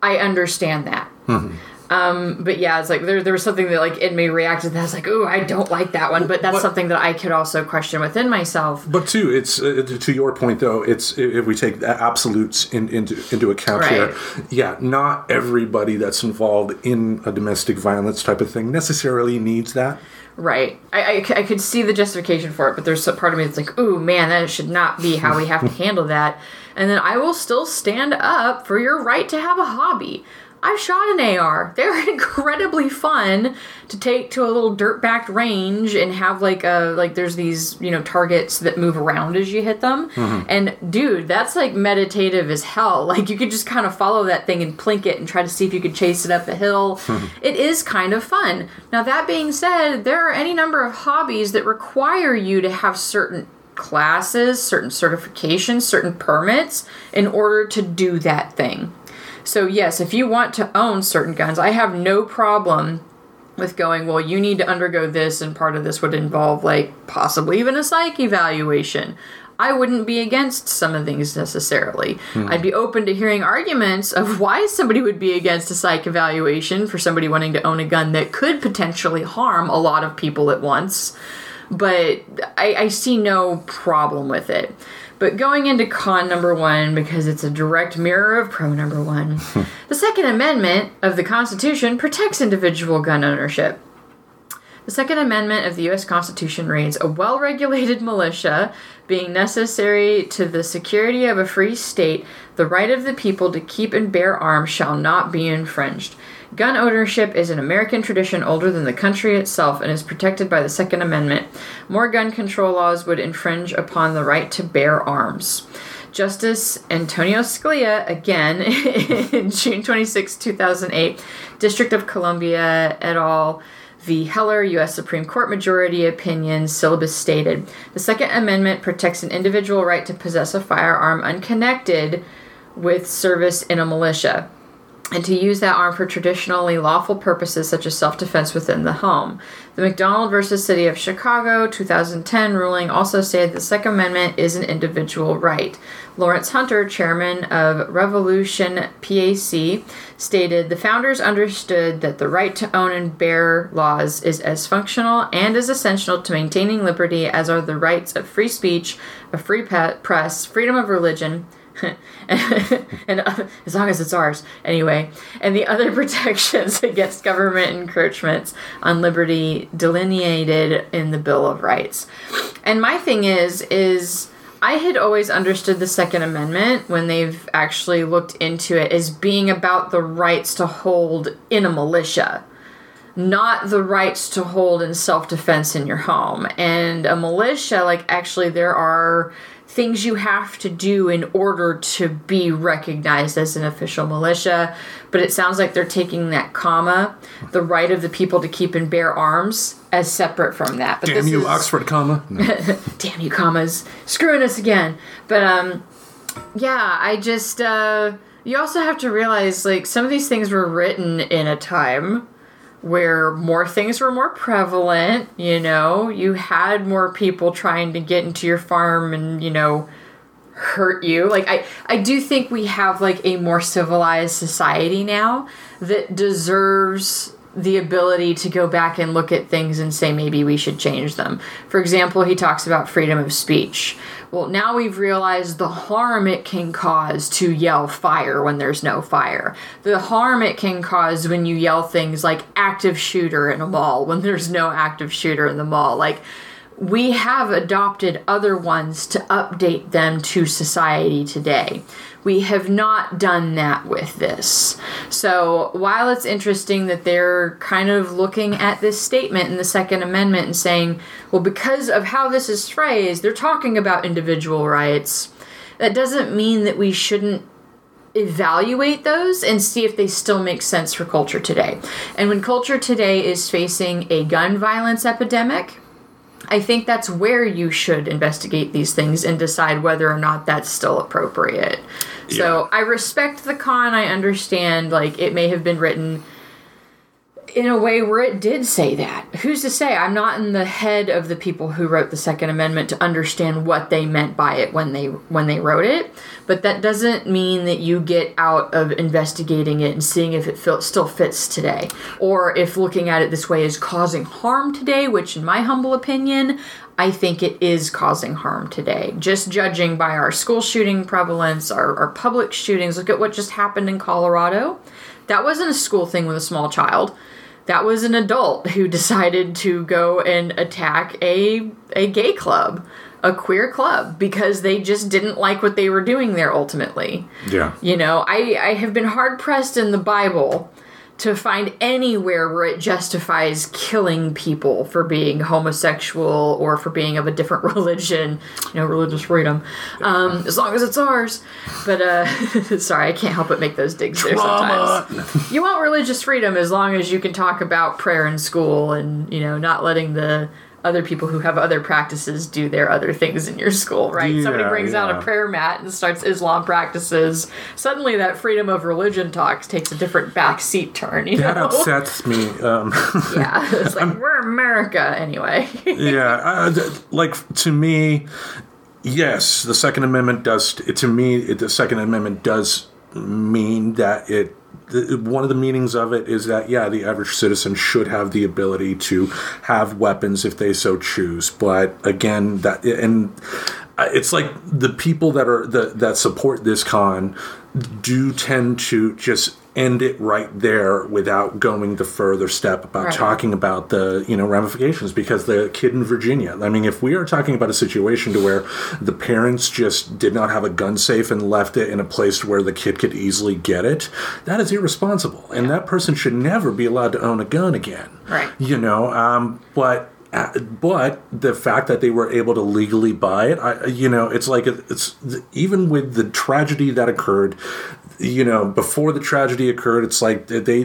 I understand that. Mm-hmm. Um, but yeah, it's like there there was something that like in me reacted to that. I was like, ooh, I don't like that one. But that's but, something that I could also question within myself. But too, it's uh, to your point though. It's if we take absolutes in, into into account right. here. Yeah, not everybody that's involved in a domestic violence type of thing necessarily needs that. Right. I, I, I could see the justification for it, but there's a part of me that's like, ooh, man, that should not be how we have to handle that. And then I will still stand up for your right to have a hobby. I've shot an A R. They're incredibly fun to take to a little dirt-backed range and have like a like there's these, you know, targets that move around as you hit them. Mm-hmm. And dude, that's like meditative as hell. Like you could just kind of follow that thing and plink it and try to see if you could chase it up a hill. Mm-hmm. It is kind of fun. Now that being said, there are any number of hobbies that require you to have certain classes, certain certifications, certain permits in order to do that thing. So, yes, if you want to own certain guns, I have no problem with going, well, you need to undergo this, and part of this would involve, like, possibly even a psych evaluation. I wouldn't be against some of these necessarily. Hmm. I'd be open to hearing arguments of why somebody would be against a psych evaluation for somebody wanting to own a gun that could potentially harm a lot of people at once. But I, I see no problem with it. But going into con number one, because it's a direct mirror of pro number one, the Second Amendment of the Constitution protects individual gun ownership. The Second Amendment of the U S. Constitution reads, a well-regulated militia being necessary to the security of a free state, the right of the people to keep and bear arms shall not be infringed. Gun ownership is an American tradition older than the country itself and is protected by the Second Amendment. More gun control laws would infringe upon the right to bear arms. Justice Antonin Scalia, again, in June twenty-sixth, two thousand eight, District of Columbia et al. V. Heller, U S. Supreme Court Majority Opinion, syllabus stated, the Second Amendment protects an individual right to possess a firearm unconnected with service in a militia. and to use that arm for traditionally lawful purposes such as self-defense within the home. The McDonald versus City of Chicago two thousand ten ruling also stated the Second Amendment is an individual right. Lawrence Hunter, chairman of Revolution P A C, stated, "The founders understood that the right to own and bear laws is as functional and as essential to maintaining liberty as are the rights of free speech, a free press, freedom of religion, and uh, as long as it's ours, anyway, and the other protections against government encroachments on liberty delineated in the Bill of Rights." And my thing is, is I had always understood the Second Amendment, when they've actually looked into it, as being about the rights to hold in a militia, not the rights to hold in self-defense in your home. And a militia, like, actually there are things you have to do in order to be recognized as an official militia, but it sounds like they're taking that comma, the right of the people to keep and bear arms, as separate from that. But damn this you, is, Oxford comma. No. Damn you, commas. Screwing us again. But, um, yeah, I just, uh, you also have to realize, like, some of these things were written in a time where more things were more prevalent, you know, you had more people trying to get into your farm and, you know, hurt you. Like, I, I do think we have, like, a more civilized society now that deserves the ability to go back and look at things and say maybe we should change them. For example, he talks about freedom of speech. Well, now we've realized the harm it can cause to yell fire when there's no fire. The harm it can cause when you yell things like active shooter in a mall when there's no active shooter in the mall. Like, we have adopted other ones to update them to society today. We have not done that with this. So while it's interesting that they're kind of looking at this statement in the Second Amendment and saying, well, because of how this is phrased, they're talking about individual rights, that doesn't mean that we shouldn't evaluate those and see if they still make sense for culture today. And when culture today is facing a gun violence epidemic, I think that's where you should investigate these things and decide whether or not that's still appropriate. Yeah. So I respect the con. I understand, like, it may have been written in a way where it did say that. Who's to say? I'm not in the head of the people who wrote the Second Amendment to understand what they meant by it when they when they wrote it. But that doesn't mean that you get out of investigating it and seeing if it feel, still fits today. Or if looking at it this way is causing harm today, which in my humble opinion, I think it is causing harm today. Just judging by our school shooting prevalence, our, our public shootings, look at what just happened in Colorado. That wasn't a school thing with a small child. That was an adult who decided to go and attack a a gay club, a queer club, because they just didn't like what they were doing there ultimately. Yeah. You know, I, I have been hard-pressed in the Bible to find anywhere where it justifies killing people for being homosexual or for being of a different religion, you know, religious freedom, um, as long as it's ours. But, uh, sorry, I can't help but make those digs there sometimes. You want religious freedom as long as you can talk about prayer in school and, you know, not letting the other people who have other practices do their other things in your school, right? Yeah, somebody brings yeah. out a prayer mat and starts Islam practices. Suddenly that freedom of religion talks takes a different backseat turn, you that know? That upsets me. Um, yeah, it's like, I'm, we're America anyway. yeah, uh, like, to me, yes, the Second Amendment does, to me, it, the Second Amendment does mean that it, one of the meanings of it is that, yeah, the average citizen should have the ability to have weapons if they so choose. But again, that and it's like the people that are the, that support this con do tend to just end it right there without going the further step about right. talking about the, you know, ramifications, because the kid in Virginia, I mean, if we are talking about a situation to where the parents just did not have a gun safe and left it in a place where the kid could easily get it, that is irresponsible. And yeah. that person should never be allowed to own a gun again. Right. You know, um, but But the fact that they were able to legally buy it, I, you know, it's like it's even with the tragedy that occurred, you know, before the tragedy occurred, it's like they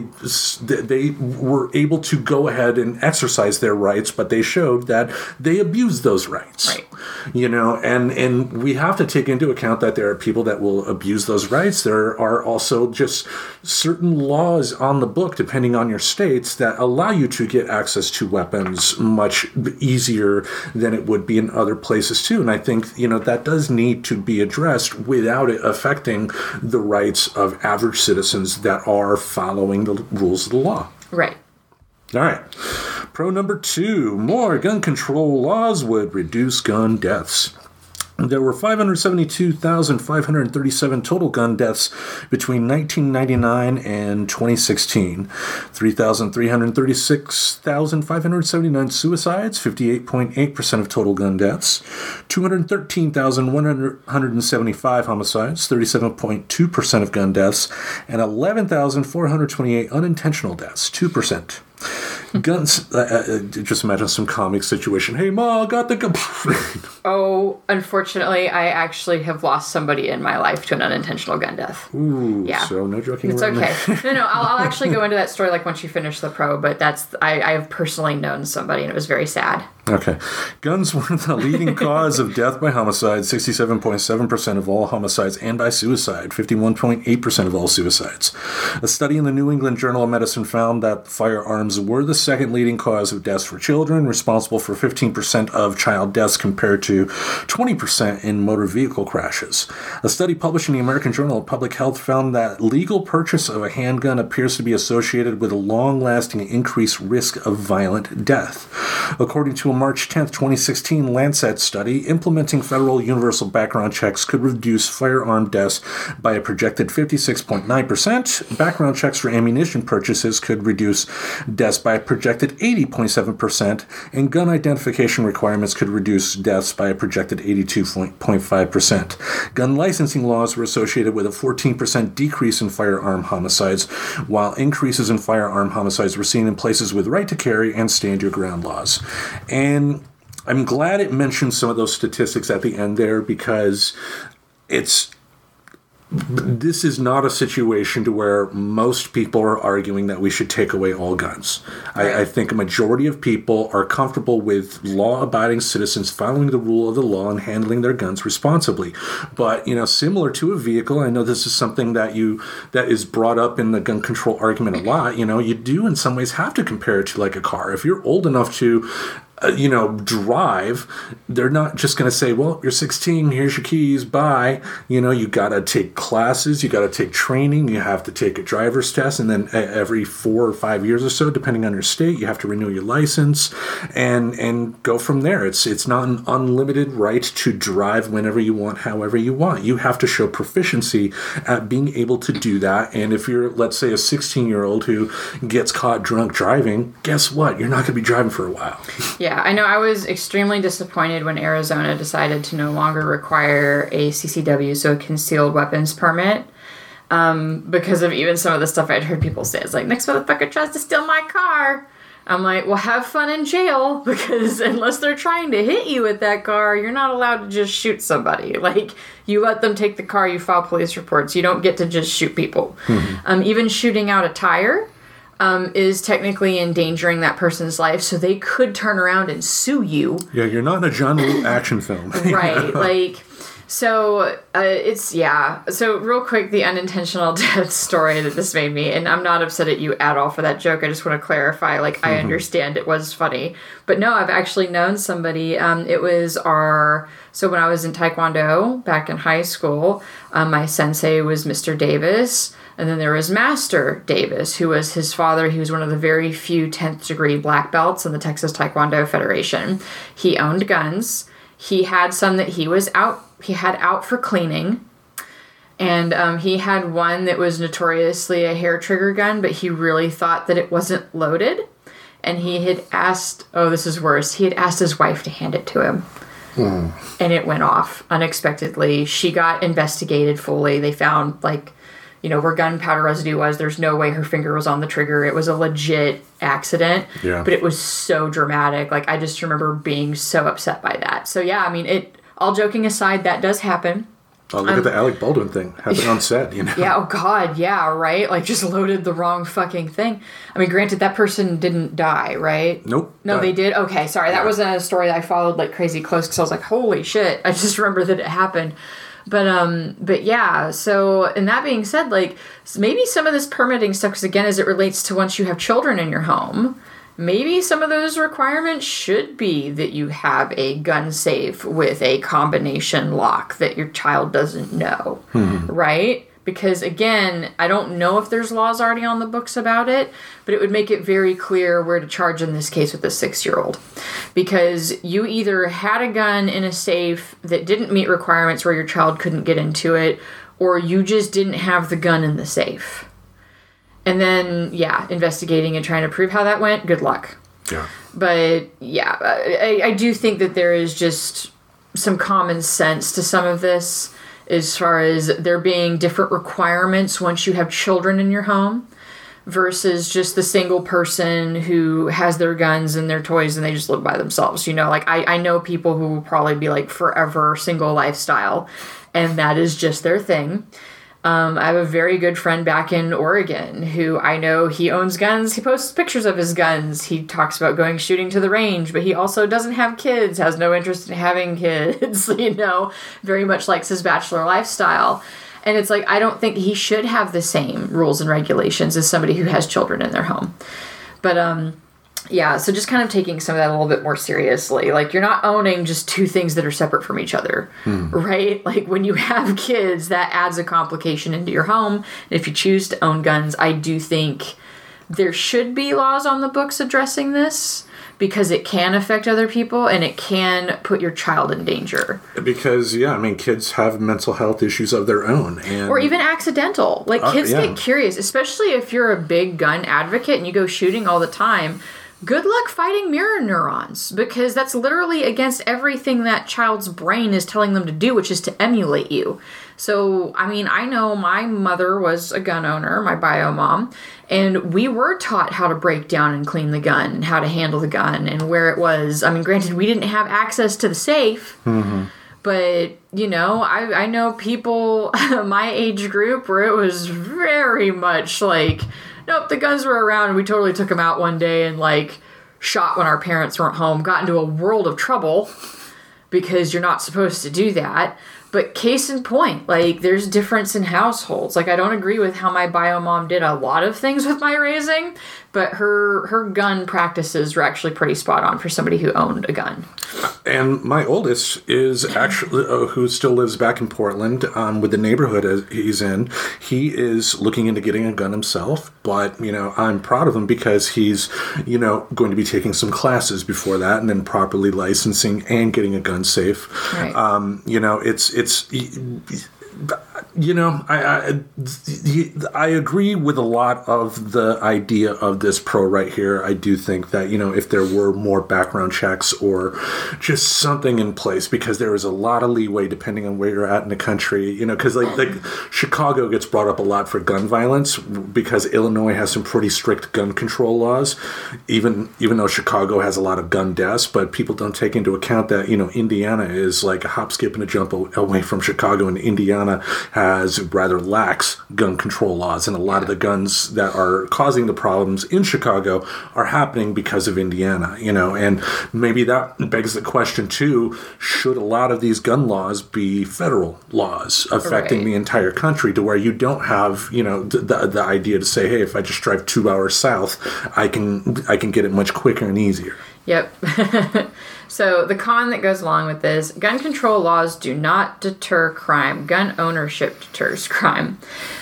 they were able to go ahead and exercise their rights, but they showed that they abused those rights, right. you know, and, and we have to take into account that there are people that will abuse those rights. There are also just certain laws on the book, depending on your states, that allow you to get access to weapons much easier than it would be in other places too. And I think, you know, that does need to be addressed without it affecting the rights of average citizens that are following the rules of the law. Right. All right. Pro number two, more gun control laws would reduce gun deaths. There were five hundred seventy-two thousand five hundred thirty-seven total gun deaths between nineteen ninety-nine and twenty sixteen. three thousand three hundred thirty-six thousand five hundred seventy-nine suicides, fifty-eight point eight percent of total gun deaths. two hundred thirteen thousand one hundred seventy-five homicides, thirty-seven point two percent of gun deaths. And eleven thousand four hundred twenty-eight unintentional deaths, two percent. Guns. Uh, uh, just imagine some comic situation. Hey, Ma, I got the gun. Oh, unfortunately, I actually have lost somebody in my life to an unintentional gun death. Ooh, yeah. So no joking. It's okay. no, no, I'll, I'll actually go into that story like once you finish the pro. But that's I, I have personally known somebody, and it was very sad. Okay, guns were the leading cause of death by homicide. Sixty-seven point seven percent of all homicides, and by suicide, fifty-one point eight percent of all suicides. A study in the New England Journal of Medicine found that firearms were the second leading cause of deaths for children, responsible for fifteen percent of child deaths compared to twenty percent in motor vehicle crashes. A study published in the American Journal of Public Health found that legal purchase of a handgun appears to be associated with a long-lasting increased risk of violent death. According to a March tenth, twenty sixteen Lancet study, implementing federal universal background checks could reduce firearm deaths by a projected fifty-six point nine percent. Background checks for ammunition purchases could reduce deaths by a projected eighty point seven percent, and gun identification requirements could reduce deaths by a projected eighty-two point five percent. Gun licensing laws were associated with a fourteen percent decrease in firearm homicides, while increases in firearm homicides were seen in places with right to carry and stand your ground laws. And I'm glad it mentions some of those statistics at the end there, because it's this is not a situation to where most people are arguing that we should take away all guns. I, I think a majority of people are comfortable with law-abiding citizens following the rule of the law and handling their guns responsibly. But, you know, similar to a vehicle, I know this is something that you that is brought up in the gun control argument a lot. You know, you do in some ways have to compare it to like a car. If you're old enough to Uh, you know, drive, they're not just going to say, well, you're sixteen, here's your keys, bye. You know, you got to take classes, you got to take training, you have to take a driver's test, and then every four or five years or so, depending on your state, you have to renew your license and and go from there. It's it's not an unlimited right to drive whenever you want, however you want. You have to show proficiency at being able to do that. And if you're, let's say, a sixteen-year-old who gets caught drunk driving, guess what? You're not going to be driving for a while. Yeah. Yeah, I know I was extremely disappointed when Arizona decided to no longer require a C C W, so a concealed weapons permit, um, because of even some of the stuff I'd heard people say. It's like, next motherfucker tries to steal my car. I'm like, well, have fun in jail, because unless they're trying to hit you with that car, you're not allowed to just shoot somebody. Like, you let them take the car, you file police reports. You don't get to just shoot people. Mm-hmm. Um, even shooting out a tire Um, is technically endangering that person's life, so they could turn around and sue you. Yeah, you're not in a John Woo action film. Right, like, so uh, it's, yeah. So real quick, the unintentional death story that this made me, and I'm not upset at you at all for that joke. I just want to clarify, like, mm-hmm. I understand it was funny. But no, I've actually known somebody. Um, it was our, so when I was in Taekwondo back in high school, um, my sensei was Mister Davis. And then there was Master Davis, who was his father. He was one of the very few tenth degree black belts in the Texas Taekwondo Federation. He owned guns. He had some that he was out, he had out for cleaning. And um, he had one that was notoriously a hair trigger gun, but he really thought that it wasn't loaded. And he had asked, oh, this is worse. He had asked his wife to hand it to him. Mm. And it went off unexpectedly. She got investigated fully. They found, like, you know, where gunpowder residue was, there's no way her finger was on the trigger. It was a legit accident. Yeah. But it was so dramatic. Like, I just remember being so upset by that. So, yeah, I mean, it. All joking aside, that does happen. Oh, look um, at the Alec Baldwin thing. Happened yeah, on set, you know? Yeah, oh, God, yeah, right? Like, just loaded the wrong fucking thing. I mean, granted, that person didn't die, right? Nope. No, died. They did? Okay, sorry. That yeah. wasn't a story that I followed, like, crazy close, because I was like, holy shit. I just remember that it happened. But, um, but yeah, so, and that being said, like, maybe some of this permitting stuff, because, again, as it relates to once you have children in your home, maybe some of those requirements should be that you have a gun safe with a combination lock that your child doesn't know, mm-hmm. right? Because, again, I don't know if there's laws already on the books about it, but it would make it very clear where to charge in this case with a six-year-old. Because you either had a gun in a safe that didn't meet requirements where your child couldn't get into it, or you just didn't have the gun in the safe. And then, yeah, investigating and trying to prove how that went, good luck. Yeah. But, yeah, I, I do think that there is just some common sense to some of this as far as there being different requirements once you have children in your home versus just the single person who has their guns and their toys and they just live by themselves. You know, like, I, I know people who will probably be, like, forever single lifestyle, and that is just their thing. Um, I have a very good friend back in Oregon who I know he owns guns. He posts pictures of his guns. He talks about going shooting to the range, but he also doesn't have kids, has no interest in having kids, you know, very much likes his bachelor lifestyle. And it's like, I don't think he should have the same rules and regulations as somebody who has children in their home. But, um, yeah, so just kind of taking some of that a little bit more seriously. Like, you're not owning just two things that are separate from each other, hmm. right? Like, when you have kids, that adds a complication into your home. And if you choose to own guns, I do think there should be laws on the books addressing this because it can affect other people and it can put your child in danger. Because, yeah, I mean, kids have mental health issues of their own. And or even accidental. Like, uh, kids yeah. get curious, especially if you're a big gun advocate and you go shooting all the time. Good luck fighting mirror neurons, because that's literally against everything that child's brain is telling them to do, which is to emulate you. So, I mean, I know my mother was a gun owner, my bio mom, and we were taught how to break down and clean the gun and how to handle the gun and where it was. I mean, granted, we didn't have access to the safe, mm-hmm. but, you know, I, I know people my age group where it was very much like, nope, the guns were around, and we totally took them out one day and, like, shot when our parents weren't home. Got into a world of trouble because you're not supposed to do that. But case in point, like, there's difference in households. Like, I don't agree with how my bio mom did a lot of things with my raising, but her her gun practices were actually pretty spot on for somebody who owned a gun. And my oldest is actually, uh, who still lives back in Portland, um, with the neighborhood he's in. He is looking into getting a gun himself, but, you know, I'm proud of him because he's, you know, going to be taking some classes before that and then properly licensing and getting a gun safe. Right. Um, you know, it's, It's, you know, I, I I agree with a lot of the idea of this pro right here. I do think that, you know, if there were more background checks or just something in place, because there is a lot of leeway depending on where you're at in the country, you know, because like, like Chicago gets brought up a lot for gun violence because Illinois has some pretty strict gun control laws, even even though Chicago has a lot of gun deaths, but people don't take into account that, you know, Indiana is like a hop, skip, and a jump away from Chicago, and Indiana has rather lax gun control laws, and a lot of the guns that are causing the problems in Chicago are happening because of Indiana, you know, and maybe that begs the question too, should a lot of these gun laws be federal laws affecting right. the entire country to where you don't have, you know, the the idea to say, hey, if I just drive two hours south, I can I can get it much quicker and easier. Yep. So the con that goes along with this, gun control laws do not deter crime. Gun ownership deters crime.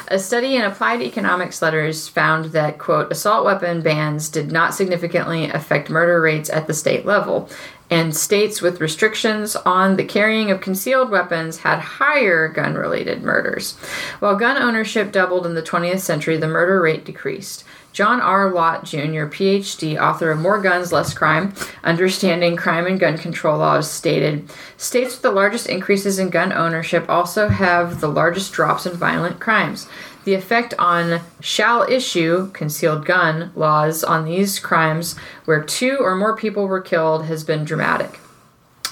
A study in Applied Economics Letters found that, quote, assault weapon bans did not significantly affect murder rates at the state level, and states with restrictions on the carrying of concealed weapons had higher gun-related murders. While gun ownership doubled in the twentieth century, the murder rate decreased. John R. Lott Junior, P H D, author of More Guns, Less Crime, Understanding Crime and Gun Control Laws, stated, states with the largest increases in gun ownership also have the largest drops in violent crimes. The effect on shall issue concealed gun laws on these crimes where two or more people were killed has been dramatic.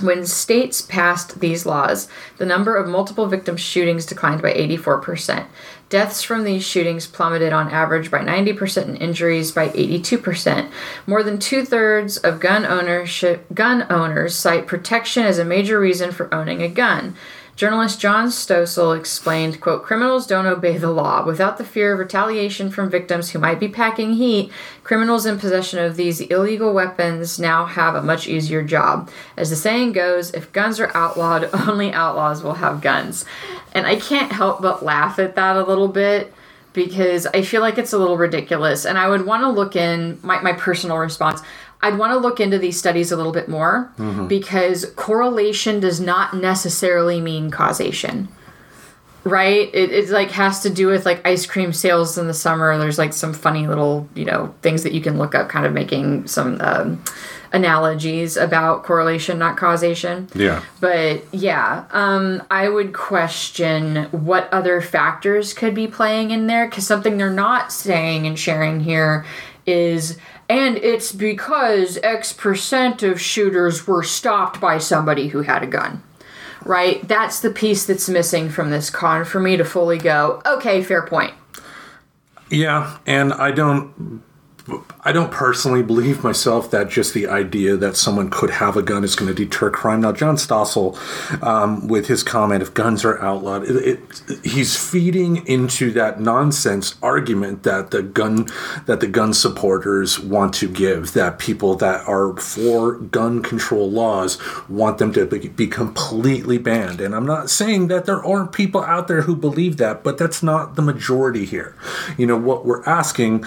When states passed these laws, the number of multiple victim shootings declined by eighty-four percent. Deaths from these shootings plummeted on average by ninety percent and injuries by eighty-two percent. More than two-thirds of gun ownership, gun owners cite protection as a major reason for owning a gun. Journalist John Stossel explained, quote, criminals don't obey the law. Without the fear of retaliation from victims who might be packing heat, criminals in possession of these illegal weapons now have a much easier job. As the saying goes, if guns are outlawed, only outlaws will have guns. And I can't help but laugh at that a little bit because I feel like it's a little ridiculous. And I would want to look in, my, my personal response, I'd want to look into these studies a little bit more mm-hmm. because correlation does not necessarily mean causation, right? It it's like has to do with like ice cream sales in the summer. There's like some funny little, you know, things that you can look up kind of making some um, analogies about correlation, not causation. Yeah. But yeah, um, I would question what other factors could be playing in there because something they're not saying and sharing here is... And it's because X percent of shooters were stopped by somebody who had a gun, right? That's the piece that's missing from this con for me to fully go, okay, fair point. Yeah, and I don't, I don't personally believe myself that just the idea that someone could have a gun is going to deter crime. Now, John Stossel, um, with his comment, if guns are outlawed, it, it, he's feeding into that nonsense argument that the gun that the gun supporters want to give, that people that are for gun control laws want them to be, be completely banned. And I'm not saying that there aren't people out there who believe that, but that's not the majority here. You know, what we're asking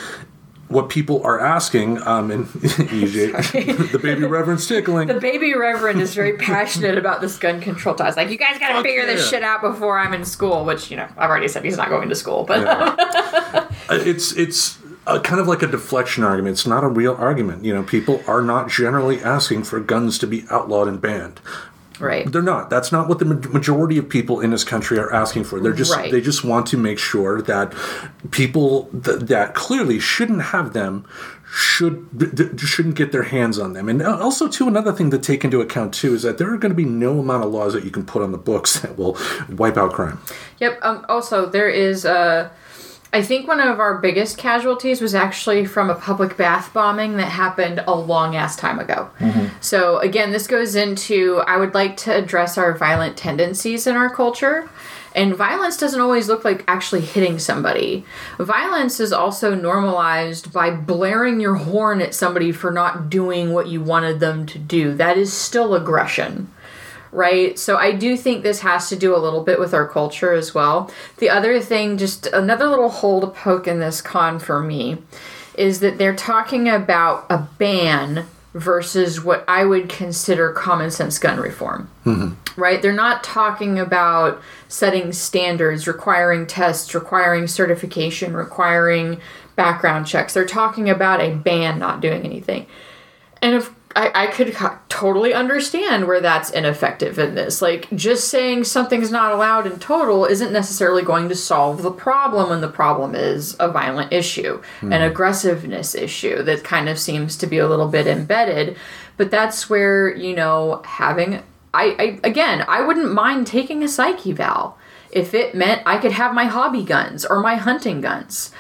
What people are asking, um, and E J, the baby reverend's tickling. The baby reverend is very passionate about this gun control talk. It's like, you guys got to figure yeah. this shit out before I'm in school. Which, you know, I've already said he's not going to school, but yeah. it's it's a, kind of like a deflection argument. It's not a real argument. You know, people are not generally asking for guns to be outlawed and banned. Right. They're not. That's not what the majority of people in this country are asking for. They're just right. They just want to make sure that people th- that clearly shouldn't have them should th- shouldn't get their hands on them. And also, too, another thing to take into account, too, is that there are going to be no amount of laws that you can put on the books that will wipe out crime. Yep. Um, also, there is a... I think one of our biggest casualties was actually from a public bath bombing that happened a long-ass time ago. Mm-hmm. So, again, this goes into, I would like to address our violent tendencies in our culture. And violence doesn't always look like actually hitting somebody. Violence is also normalized by blaring your horn at somebody for not doing what you wanted them to do. That is still aggression. Right? So I do think this has to do a little bit with our culture as well. The other thing, just another little hole to poke in this con for me, is that they're talking about a ban versus what I would consider common sense gun reform. Mm-hmm. Right? They're not talking about setting standards, requiring tests, requiring certification, requiring background checks. They're talking about a ban, not doing anything. And of I, I could totally understand where that's ineffective in this. Like, just saying something's not allowed in total isn't necessarily going to solve the problem when the problem is a violent issue, mm. an aggressiveness issue that kind of seems to be a little bit embedded. But that's where, you know, having... I, I again, I wouldn't mind taking a psych eval if it meant I could have my hobby guns or my hunting guns.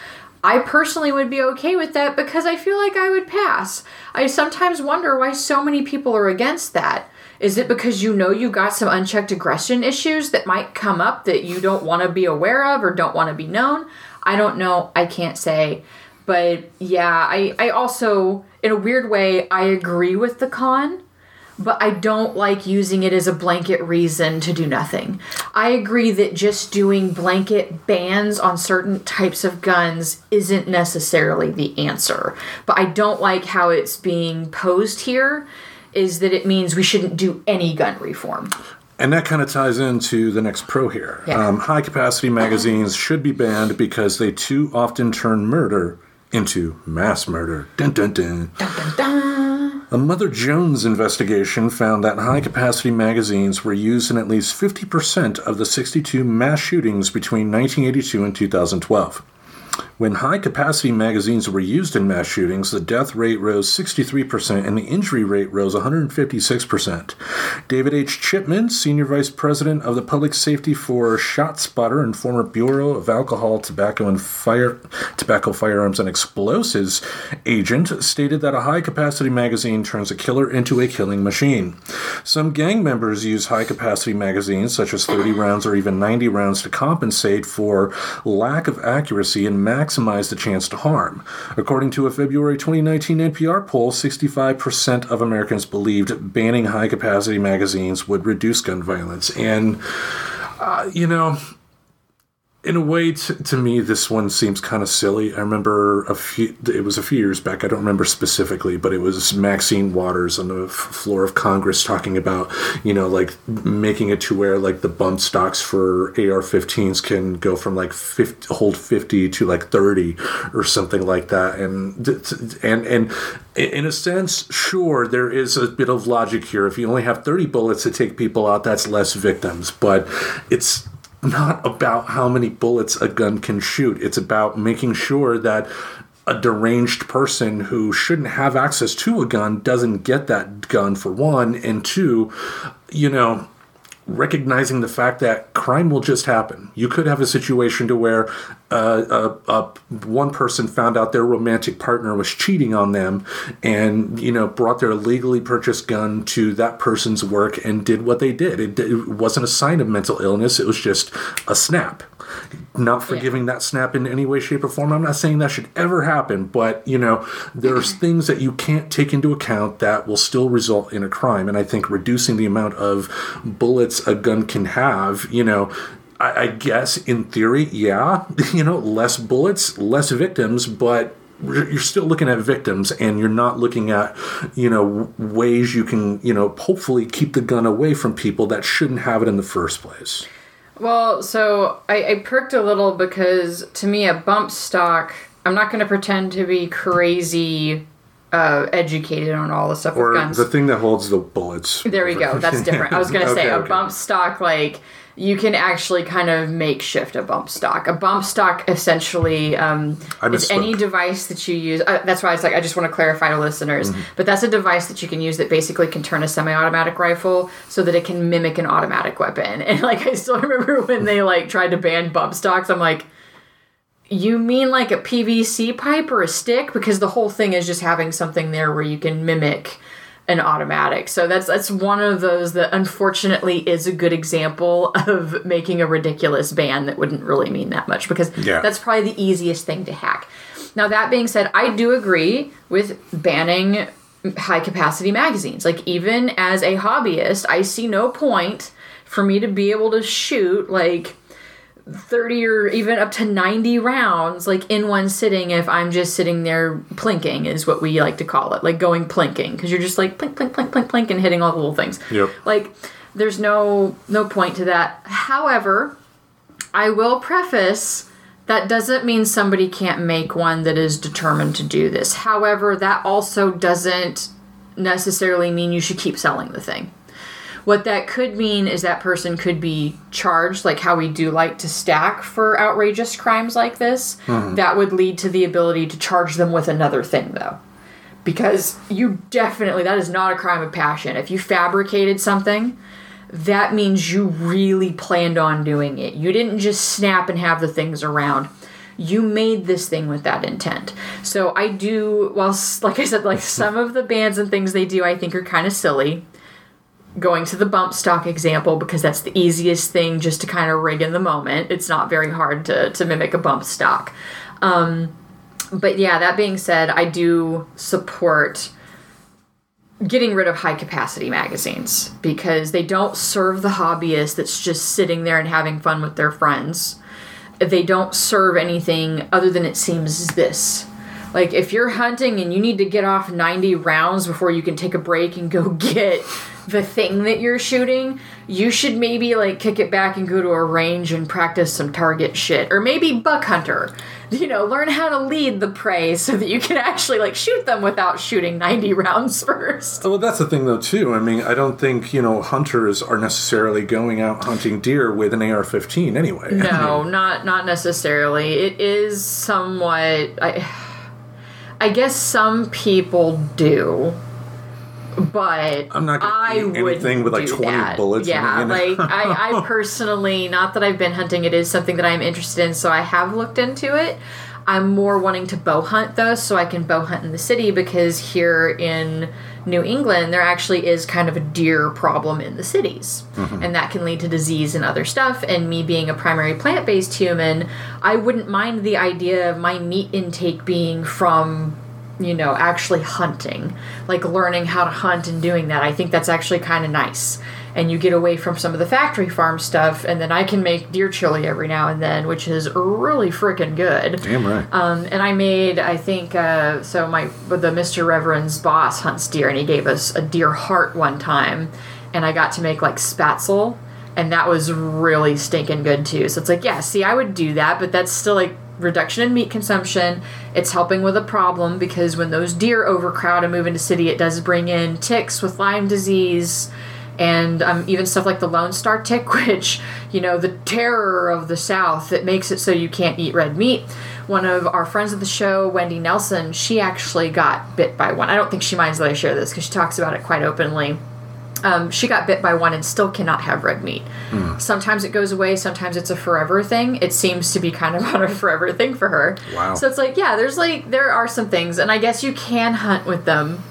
I personally would be okay with that because I feel like I would pass. I sometimes wonder why so many people are against that. Is it because you know you got some unchecked aggression issues that might come up that you don't want to be aware of or don't want to be known? I don't know. I can't say. But yeah, I, I also, in a weird way, I agree with the con. But I don't like using it as a blanket reason to do nothing. I agree that just doing blanket bans on certain types of guns isn't necessarily the answer. But I don't like how it's being posed here, is that it means we shouldn't do any gun reform. And that kind of ties into the next pro here. Yeah. Um, high-capacity magazines should be banned because they too often turn murder into mass murder. Dun, dun, dun. Dun, dun, dun. A Mother Jones investigation found that high-capacity magazines were used in at least fifty percent of the sixty-two mass shootings between nineteen eighty-two and two thousand twelve. When high-capacity magazines were used in mass shootings, the death rate rose sixty-three percent and the injury rate rose one hundred fifty-six percent. David H. Chipman, Senior Vice President of the Public Safety for ShotSpotter and former Bureau of Alcohol, Tobacco, and Fire, Tobacco, Firearms, and Explosives agent, stated that a high-capacity magazine turns a killer into a killing machine. Some gang members use high-capacity magazines, such as thirty rounds or even ninety rounds, to compensate for lack of accuracy and maximize the chance to harm. According to a February twenty nineteen N P R poll, sixty-five percent of Americans believed banning high-capacity magazines would reduce gun violence. And, uh, you know, in a way, t- to me, this one seems kind of silly. I remember a few, it was a few years back, I don't remember specifically, but it was Maxine Waters on the f- floor of Congress talking about, you know, like making it to where like the bump stocks for A R fifteens can go from like fifty, hold fifty to like thirty or something like that. And and and in a sense, sure, there is a bit of logic here. If you only have thirty bullets to take people out, that's less victims. But it's not about how many bullets a gun can shoot. It's about making sure that a deranged person who shouldn't have access to a gun doesn't get that gun, for one, and two, you know, recognizing the fact that crime will just happen. You could have a situation to where uh, a, a one person found out their romantic partner was cheating on them and, you know, brought their illegally purchased gun to that person's work and did what they did. It, it wasn't a sign of mental illness. It was just a snap. Not forgiving yeah. that snap in any way, shape, or form. I'm not saying that should ever happen, but, you know, there's things that you can't take into account that will still result in a crime. And I think reducing the amount of bullets a gun can have, you know, I, I guess in theory, yeah, you know, less bullets, less victims, but you're still looking at victims and you're not looking at, you know, ways you can, you know, hopefully keep the gun away from people that shouldn't have it in the first place. Well, so I, I perked a little because, to me, a bump stock, I'm not going to pretend to be crazy uh, educated on all the stuff or with guns. Or the thing that holds the bullets. There we go. That's different. I was going to okay, say okay. a bump stock, like, you can actually kind of makeshift a bump stock. A bump stock essentially um, is any device that you use. Uh, that's why I was like, I just want to clarify to listeners. Mm-hmm. But that's a device that you can use that basically can turn a semi-automatic rifle so that it can mimic an automatic weapon. And like, I still remember when they like tried to ban bump stocks. I'm like, you mean like a P V C pipe or a stick? Because the whole thing is just having something there where you can mimic an automatic. So that's that's one of those that unfortunately is a good example of making a ridiculous ban that wouldn't really mean that much, because yeah. that's probably the easiest thing to hack. Now, that being said, I do agree with banning high-capacity magazines. Like, even as a hobbyist, I see no point for me to be able to shoot, like, thirty or even up to ninety rounds, like, in one sitting if I'm just sitting there plinking, is what we like to call it, like going plinking, because you're just like plink, plink, plink, plink, plink, and hitting all the little things. Yep. Like, there's no no point to that. However, I will preface that doesn't mean somebody can't make one that is determined to do this. However, that also doesn't necessarily mean you should keep selling the thing. What that could mean is that person could be charged, like how we do like to stack for outrageous crimes like this. Mm-hmm. That would lead to the ability to charge them with another thing, though. Because you definitely, that is not a crime of passion. If you fabricated something, that means you really planned on doing it. You didn't just snap and have the things around. You made this thing with that intent. So I do, well, like I said, like some of the bans and things they do I think are kind of silly. Going to the bump stock example, because that's the easiest thing just to kind of rig in the moment. It's not very hard to, to mimic a bump stock. Um, but yeah, that being said, I do support getting rid of high-capacity magazines, because they don't serve the hobbyist that's just sitting there and having fun with their friends. They don't serve anything other than it seems this. Like, if you're hunting and you need to get off ninety rounds before you can take a break and go get the thing that you're shooting, you should maybe, like, kick it back and go to a range and practice some target shit. Or maybe buck hunter. You know, learn how to lead the prey so that you can actually, like, shoot them without shooting ninety rounds first. Well, that's the thing, though, too. I mean, I don't think, you know, hunters are necessarily going out hunting deer with an A R fifteen anyway. No, I mean, not not necessarily. It is somewhat... I, I guess some people do, but I'm not I would anything with like twenty that. bullets. Yeah, in like I, I personally, not that I've been hunting, it is something that I'm interested in, so I have looked into it. I'm more wanting to bow hunt, though, so I can bow hunt in the city, because here in New England, there actually is kind of a deer problem in the cities. Mm-hmm. And that can lead to disease and other stuff. And me being a primary plant-based human, I wouldn't mind the idea of my meat intake being from, you know, actually hunting. Like, learning how to hunt and doing that. I think that's actually kind of nice. And you get away from some of the factory farm stuff, and then I can make deer chili every now and then, which is really freaking good. Damn right. Um, and I made, I think, uh, so my the Mister Reverend's boss hunts deer, and he gave us a deer heart one time, and I got to make, like, spatzel, and that was really stinking good, too. So it's like, yeah, see, I would do that, but that's still, like, reduction in meat consumption. It's helping with a problem, because when those deer overcrowd and move into city, it does bring in ticks with Lyme disease. And um, even stuff like the Lone Star tick, which, you know, the terror of the South, that makes it so you can't eat red meat. One of our friends of the show, Wendy Nelson, she actually got bit by one. I don't think she minds that I share this, because she talks about it quite openly. Um, she got bit by one and still cannot have red meat. Mm. Sometimes it goes away. Sometimes it's a forever thing. It seems to be kind of on a forever thing for her. Wow. So it's like, yeah, there's like there are some things, and I guess you can hunt with them.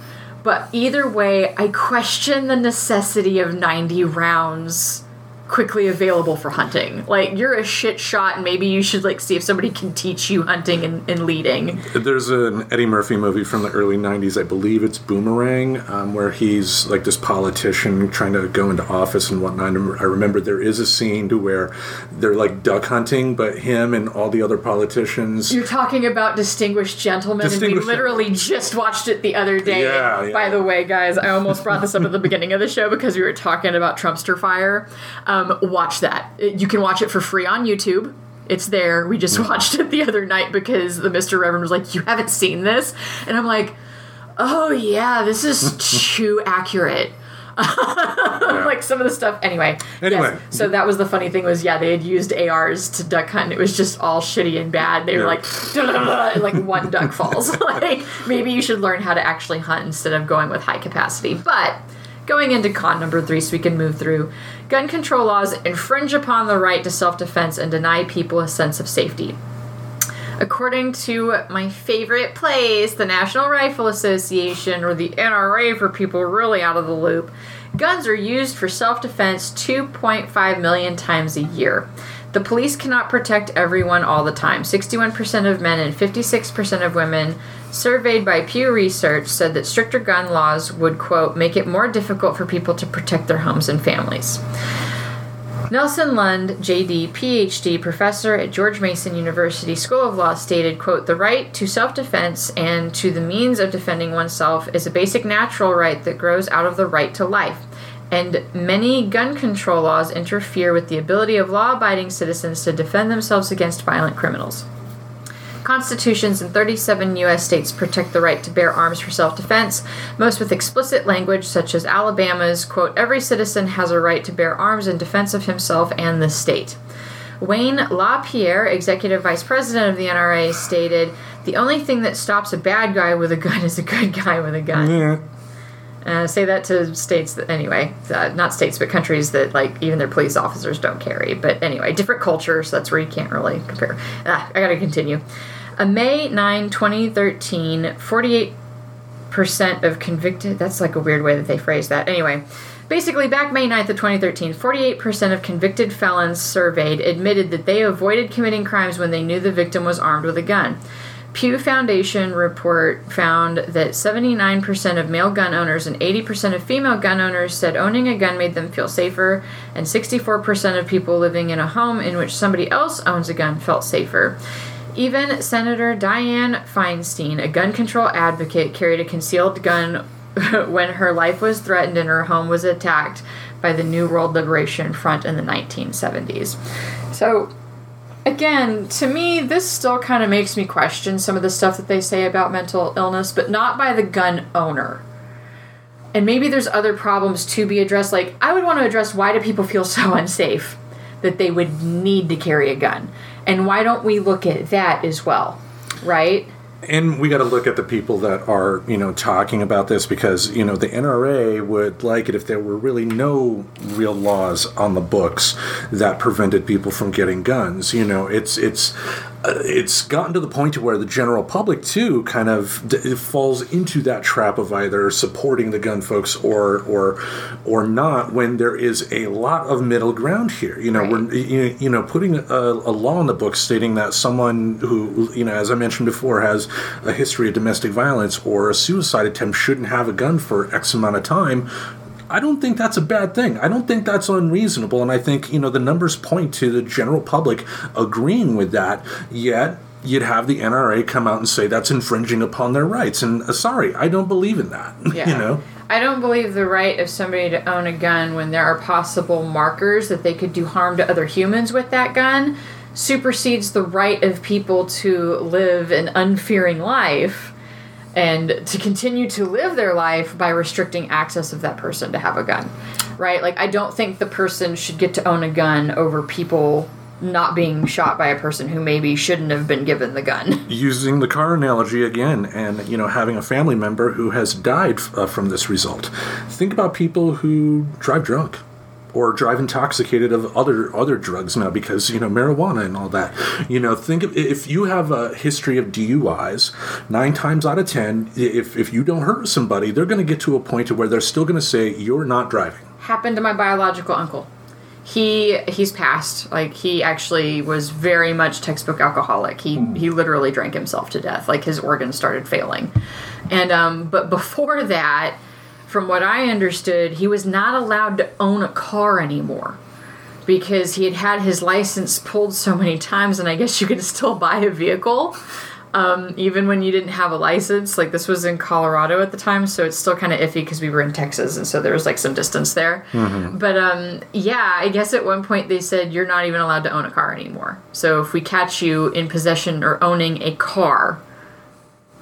But either way, I question the necessity of ninety rounds quickly available for hunting. Like, you're a shit shot, and maybe you should, like, see if somebody can teach you hunting and, and leading. There's an Eddie Murphy movie from the early nineties, I believe it's Boomerang, um, where he's, like, this politician trying to go into office and whatnot. I remember there is a scene to where they're, like, duck hunting, but him and all the other politicians... You're talking about Distinguished Gentlemen, Distinguished and we literally just watched it the other day. Yeah, yeah. By the way, guys, I almost brought this up at the beginning of the show because we were talking about Trumpster Fire. Um, Um, watch that. You can watch it for free on YouTube. It's there. We just watched it the other night because the Mister Reverend was like, "You haven't seen this?" And I'm like, "Oh yeah, this is too accurate." Yeah. Like some of the stuff. Anyway. Anyway. Yes. So that was the funny thing was, yeah, they had used A Rs to duck hunt. And it was just all shitty and bad. They yeah. were like, duh, duh, duh, and like one duck falls. Like, maybe you should learn how to actually hunt instead of going with high capacity. But going into con number three so we can move through. Gun control laws infringe upon the right to self-defense and deny people a sense of safety. According to my favorite place, the National Rifle Association, or the N R A for people really out of the loop, guns are used for self-defense two point five million times a year. The police cannot protect everyone all the time. sixty-one percent of men and fifty-six percent of women surveyed by Pew Research said that stricter gun laws would, quote, make it more difficult for people to protect their homes and families. Nelson Lund, J D, P H D, professor at George Mason University School of Law, stated, quote, "The right to self-defense and to the means of defending oneself is a basic natural right that grows out of the right to life. And many gun control laws interfere with the ability of law-abiding citizens to defend themselves against violent criminals. Constitutions in thirty-seven U S states protect the right to bear arms for self-defense, most with explicit language such as Alabama's, quote, every citizen has a right to bear arms in defense of himself and the state." Wayne LaPierre, executive vice president of the N R A, stated, "The only thing that stops a bad guy with a gun is a good guy with a gun." Yeah. Uh, say that to states that, anyway, uh, not states, but countries that, like, even their police officers don't carry. But anyway, different cultures, so that's where you can't really compare. Ah, I gotta continue. A May ninth, twenty thirteen, forty-eight percent of convicted, that's like a weird way that they phrase that. Anyway, basically back May ninth of twenty thirteen, forty-eight percent of convicted felons surveyed admitted that they avoided committing crimes when they knew the victim was armed with a gun. Pew Foundation report found that seventy-nine percent of male gun owners and eighty percent of female gun owners said owning a gun made them feel safer, and sixty-four percent of people living in a home in which somebody else owns a gun felt safer. Even Senator Dianne Feinstein, a gun control advocate, carried a concealed gun when her life was threatened and her home was attacked by the New World Liberation Front in the nineteen seventies. So, again, to me, this still kind of makes me question some of the stuff that they say about mental illness, but not by the gun owner. And maybe there's other problems to be addressed. Like, I would want to address, why do people feel so unsafe that they would need to carry a gun? And why don't we look at that as well, right? And we got to look at the people that are, you know, talking about this, because, you know, the N R A would like it if there were really no real laws on the books that prevented people from getting guns. You know, it's it's uh, it's gotten to the point to where the general public, too, kind of d- falls into that trap of either supporting the gun folks or or or not, when there is a lot of middle ground here. You know, right. we're, you, you know, putting a, a law in the book stating that someone who, you know, as I mentioned before, has a history of domestic violence or a suicide attempt shouldn't have a gun for X amount of time, I don't think that's a bad thing. I don't think that's unreasonable, and I think, you know, the numbers point to the general public agreeing with that, yet you'd have the N R A come out and say that's infringing upon their rights, and uh, sorry, I don't believe in that. Yeah. You know? I don't believe the right of somebody to own a gun when there are possible markers that they could do harm to other humans with that gun supersedes the right of people to live an unfearing life and to continue to live their life by restricting access of that person to have a gun, right? Like, I don't think the person should get to own a gun over people not being shot by a person who maybe shouldn't have been given the gun. Using the car analogy again, and, you know, having a family member who has died uh, from this result. Think about people who drive drunk. Or drive intoxicated of other other drugs now, because, you know, marijuana and all that. You know, think of, if you have a history of D U Is, nine times out of ten, if if you don't hurt somebody, they're going to get to a point where they're still going to say you're not driving. Happened to my biological uncle. He he's passed. Like, he actually was very much textbook alcoholic. He mm. he literally drank himself to death. Like, his organs started failing, and um. But before that, from what I understood, he was not allowed to own a car anymore because he had had his license pulled so many times, and I guess you could still buy a vehicle um, even when you didn't have a license. Like, this was in Colorado at the time, so it's still kind of iffy because we were in Texas, and so there was, like, some distance there. Mm-hmm. But, um, yeah, I guess at one point they said, you're not even allowed to own a car anymore. So if we catch you in possession or owning a car,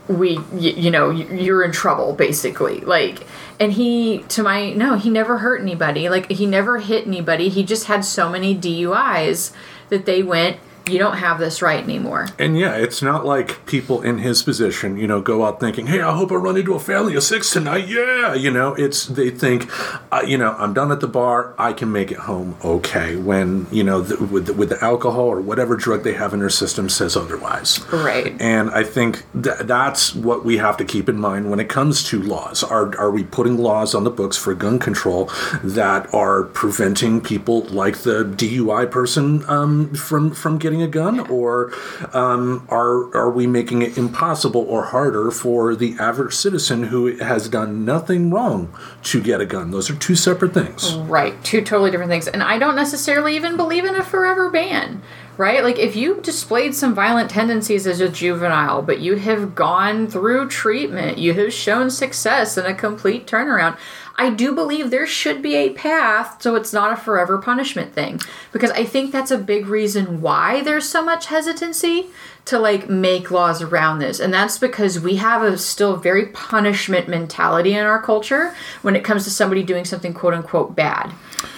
we, you know, you're in trouble, basically. Like, and he, to my, no, he never hurt anybody. Like, he never hit anybody. He just had so many D U Is that they went, you don't have this right anymore. And, yeah, it's not like people in his position, you know, go out thinking, hey, I hope I run into a family of six tonight. Yeah, you know, it's, they think, uh, you know, I'm done at the bar. I can make it home okay, when, you know, the, with, the, with the alcohol or whatever drug they have in their system says otherwise. Right. And I think th- that's what we have to keep in mind when it comes to laws. Are, are we putting laws on the books for gun control that are preventing people like the D U I person um, from, from getting a gun, or um, are are we making it impossible or harder for the average citizen who has done nothing wrong to get a gun? Those are two separate things. Right. Two totally different things. And I don't necessarily even believe in a forever ban, right? Like, if you displayed some violent tendencies as a juvenile, but you have gone through treatment, you have shown success and a complete turnaround, I do believe there should be a path so it's not a forever punishment thing, because I think that's a big reason why there's so much hesitancy to, like, make laws around this. And that's because we have a still very punishment mentality in our culture when it comes to somebody doing something quote-unquote bad,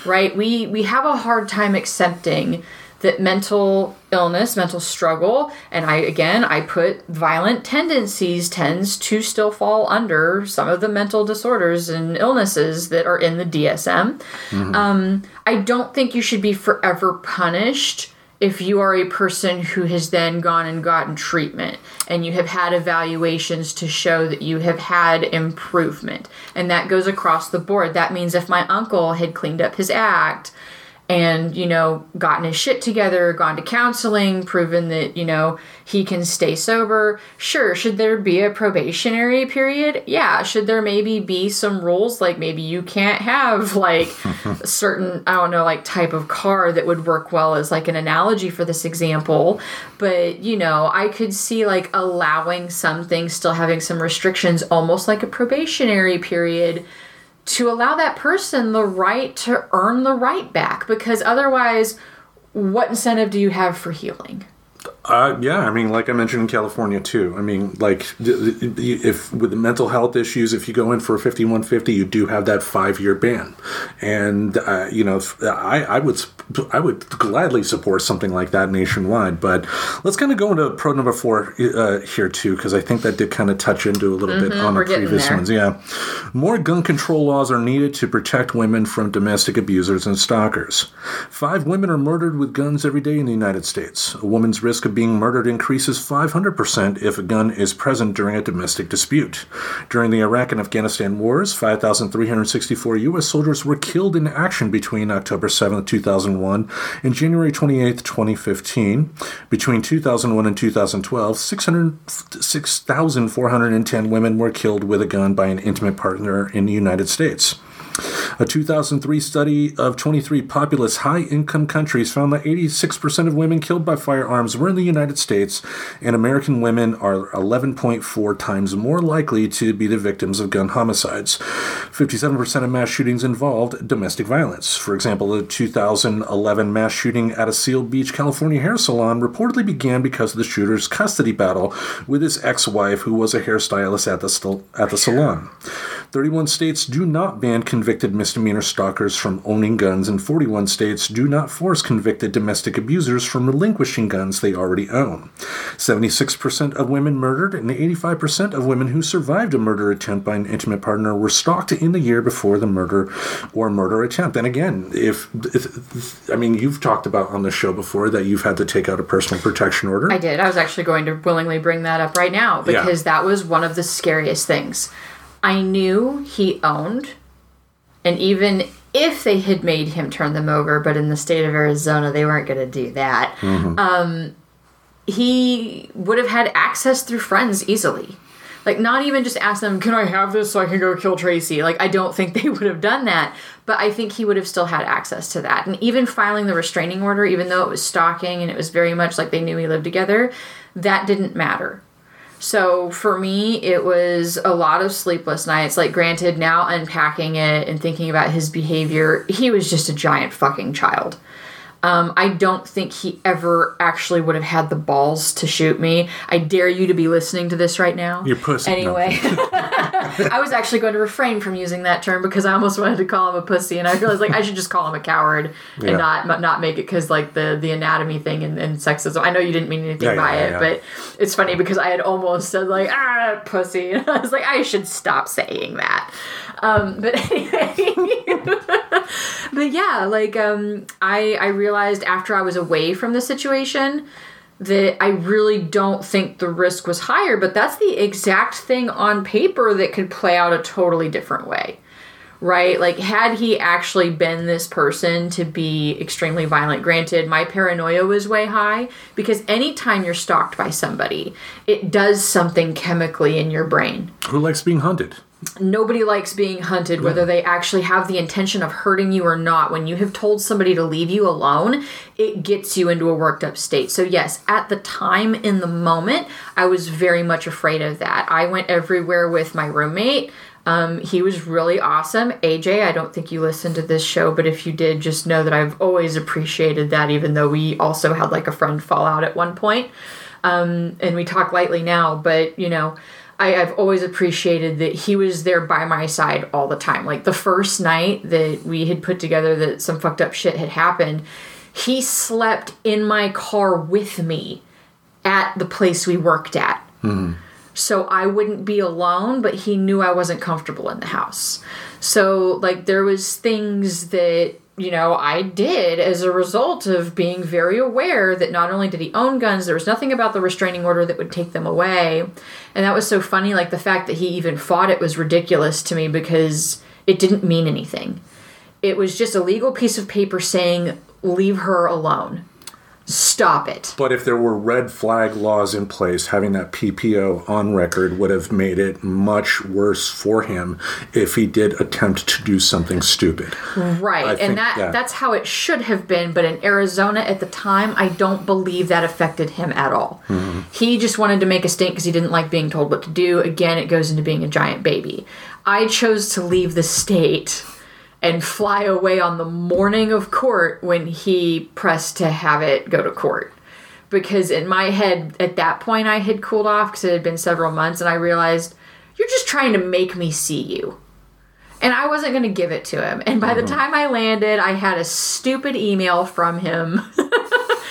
right? We, we have a hard time accepting that mental illness, mental struggle, and I, again, I put violent tendencies tends to still fall under some of the mental disorders and illnesses that are in the D S M. Mm-hmm. Um, I don't think you should be forever punished if you are a person who has then gone and gotten treatment and you have had evaluations to show that you have had improvement. And that goes across the board. That means if my uncle had cleaned up his act and, you know, gotten his shit together, gone to counseling, proven that, you know, he can stay sober. Sure, should there be a probationary period? Yeah. Should there maybe be some rules? Like, maybe you can't have, like, a certain, I don't know, like, type of car that would work well as, like, an analogy for this example. But, you know, I could see, like, allowing something, still having some restrictions, almost like a probationary period, to allow that person the right to earn the right back, because otherwise, what incentive do you have for healing? Uh, yeah, I mean, like I mentioned in California, too. I mean, like, if with the mental health issues, if you go in for a fifty-one fifty, you do have that five-year ban. And, uh, you know, I, I would I would gladly support something like that nationwide. But let's kind of go into pro number four uh, here, too, because I think that did kind of touch into a little mm-hmm, bit on the previous there. ones. Yeah. More gun control laws are needed to protect women from domestic abusers and stalkers. Five women are murdered with guns every day in the United States. A woman's risk of being murdered increases five hundred percent if a gun is present during a domestic dispute. During the Iraq and Afghanistan wars, five thousand three hundred sixty-four U S soldiers were killed in action between October seventh, two thousand one and January twenty-eighth, twenty fifteen. Between two thousand one and two thousand twelve, six thousand four hundred ten women were killed with a gun by an intimate partner in the United States. A two thousand three study of twenty-three populous high-income countries found that eighty-six percent of women killed by firearms were in the United States, and American women are eleven point four times more likely to be the victims of gun homicides. fifty-seven percent of mass shootings involved domestic violence. For example, the two thousand eleven mass shooting at a Seal Beach, California hair salon reportedly began because of the shooter's custody battle with his ex-wife, who was a hairstylist at the, st- at the salon. thirty-one states do not ban convictions Convicted misdemeanor stalkers from owning guns, and forty-one states do not force convicted domestic abusers from relinquishing guns they already own. seventy-six percent of women murdered and eighty-five percent of women who survived a murder attempt by an intimate partner were stalked in the year before the murder or murder attempt. And again, if, if I mean, you've talked about on the show before that you've had to take out a personal protection order. I did. I was actually going to willingly bring that up right now because yeah. that was one of the scariest things. I knew he owned. And even if they had made him turn them over, but in the state of Arizona, they weren't going to do that. Mm-hmm. Um, he would have had access through friends easily. Like, not even just ask them, can I have this so I can go kill Tracy? Like, I don't think they would have done that. But I think he would have still had access to that. And even filing the restraining order, even though it was stalking and it was very much like they knew we lived together, that didn't matter. So for me, it was a lot of sleepless nights. Like, granted, now unpacking it and thinking about his behavior, he was just a giant fucking child. Um, I don't think he ever actually would have had the balls to shoot me. I dare you to be listening to this right now. You're pussy. Anyway. No. I was actually going to refrain from using that term because I almost wanted to call him a pussy, and I realized, like, I should just call him a coward yeah. and not not make it because, like, the, the anatomy thing and, and sexism. I know you didn't mean anything yeah, by yeah, it, yeah. but it's funny because I had almost said, like, ah, pussy. And I was like, I should stop saying that. Um, but anyway. But, yeah, like, um, I, I realized after I was away from the situation that I really don't think the risk was higher, but that's the exact thing on paper that could play out a totally different way, right? Like, had he actually been this person to be extremely violent, granted, my paranoia was way high, because anytime you're stalked by somebody, it does something chemically in your brain. Who likes being hunted? Nobody likes being hunted, whether they actually have the intention of hurting you or not. When you have told somebody to leave you alone, it gets you into a worked up state. So yes, at the time, in the moment, I was very much afraid of that. I went everywhere with my roommate. Um, he was really awesome. A J, I don't think you listened to this show, but if you did, just know that I've always appreciated that, even though we also had like a friend fallout at one point. Um, and we talk lightly now, but you know, I, I've always appreciated that he was there by my side all the time. Like, the first night that we had put together that some fucked up shit had happened, he slept in my car with me at the place we worked at. Mm-hmm. So I wouldn't be alone, but he knew I wasn't comfortable in the house. So, like, there was things that, you know, I did as a result of being very aware that not only did he own guns, there was nothing about the restraining order that would take them away. And that was so funny. Like, the fact that he even fought it was ridiculous to me because it didn't mean anything. It was just a legal piece of paper saying, leave her alone. Stop it. But if there were red flag laws in place, having that P P O on record would have made it much worse for him if he did attempt to do something stupid. Right. I and that, that that's how it should have been. But in Arizona at the time, I don't believe that affected him at all. Mm-hmm. He just wanted to make a stink because he didn't like being told what to do. Again, it goes into being a giant baby. I chose to leave the state and fly away on the morning of court when he pressed to have it go to court. Because in my head, at that point, I had cooled off because it had been several months, and I realized, you're just trying to make me see you. And I wasn't going to give it to him. And by mm-hmm. the time I landed, I had a stupid email from him.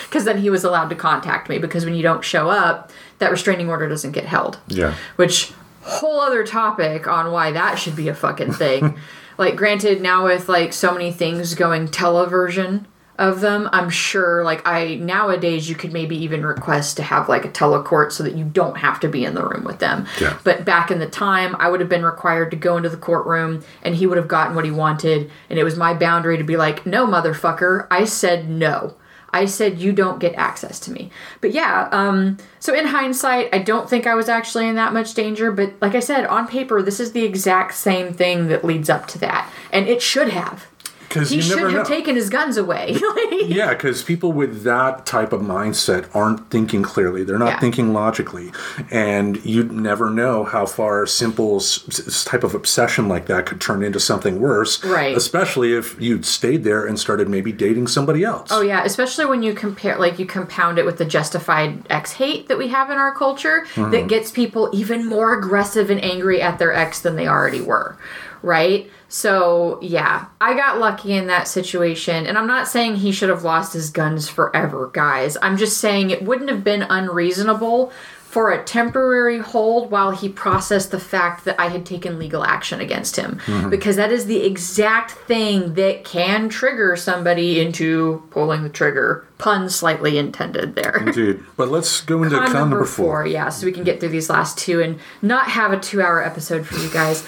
Because then he was allowed to contact me. Because when you don't show up, that restraining order doesn't get held. Yeah. Which, whole other topic on why that should be a fucking thing. Like, granted, now with, like, so many things going televersion of them, I'm sure, like, I nowadays you could maybe even request to have, like, a telecourt so that you don't have to be in the room with them. Yeah. But back in the time, I would have been required to go into the courtroom, and he would have gotten what he wanted, and it was my boundary to be like, no, motherfucker, I said no. I said you don't get access to me. But, yeah, um, so in hindsight, I don't think I was actually in that much danger. But, like I said, on paper, this is the exact same thing that leads up to that. And it should have. He should have know. taken his guns away. Like, yeah, because people with that type of mindset aren't thinking clearly. They're not yeah. thinking logically. And you'd never know how far simple s- type of obsession like that could turn into something worse. Right. Especially if you'd stayed there and started maybe dating somebody else. Oh, yeah. Especially when you compare, like, you compound it with the justified ex-hate that we have in our culture mm-hmm. that gets people even more aggressive and angry at their ex than they already were. Right? So, yeah, I got lucky in that situation. And I'm not saying he should have lost his guns forever, guys. I'm just saying it wouldn't have been unreasonable for a temporary hold while he processed the fact that I had taken legal action against him. Mm-hmm. Because that is the exact thing that can trigger somebody into pulling the trigger. Pun slightly intended there. Indeed. But let's go into con, con number, number four. four. Yeah, so we can get through these last two and not have a two-hour episode for you guys.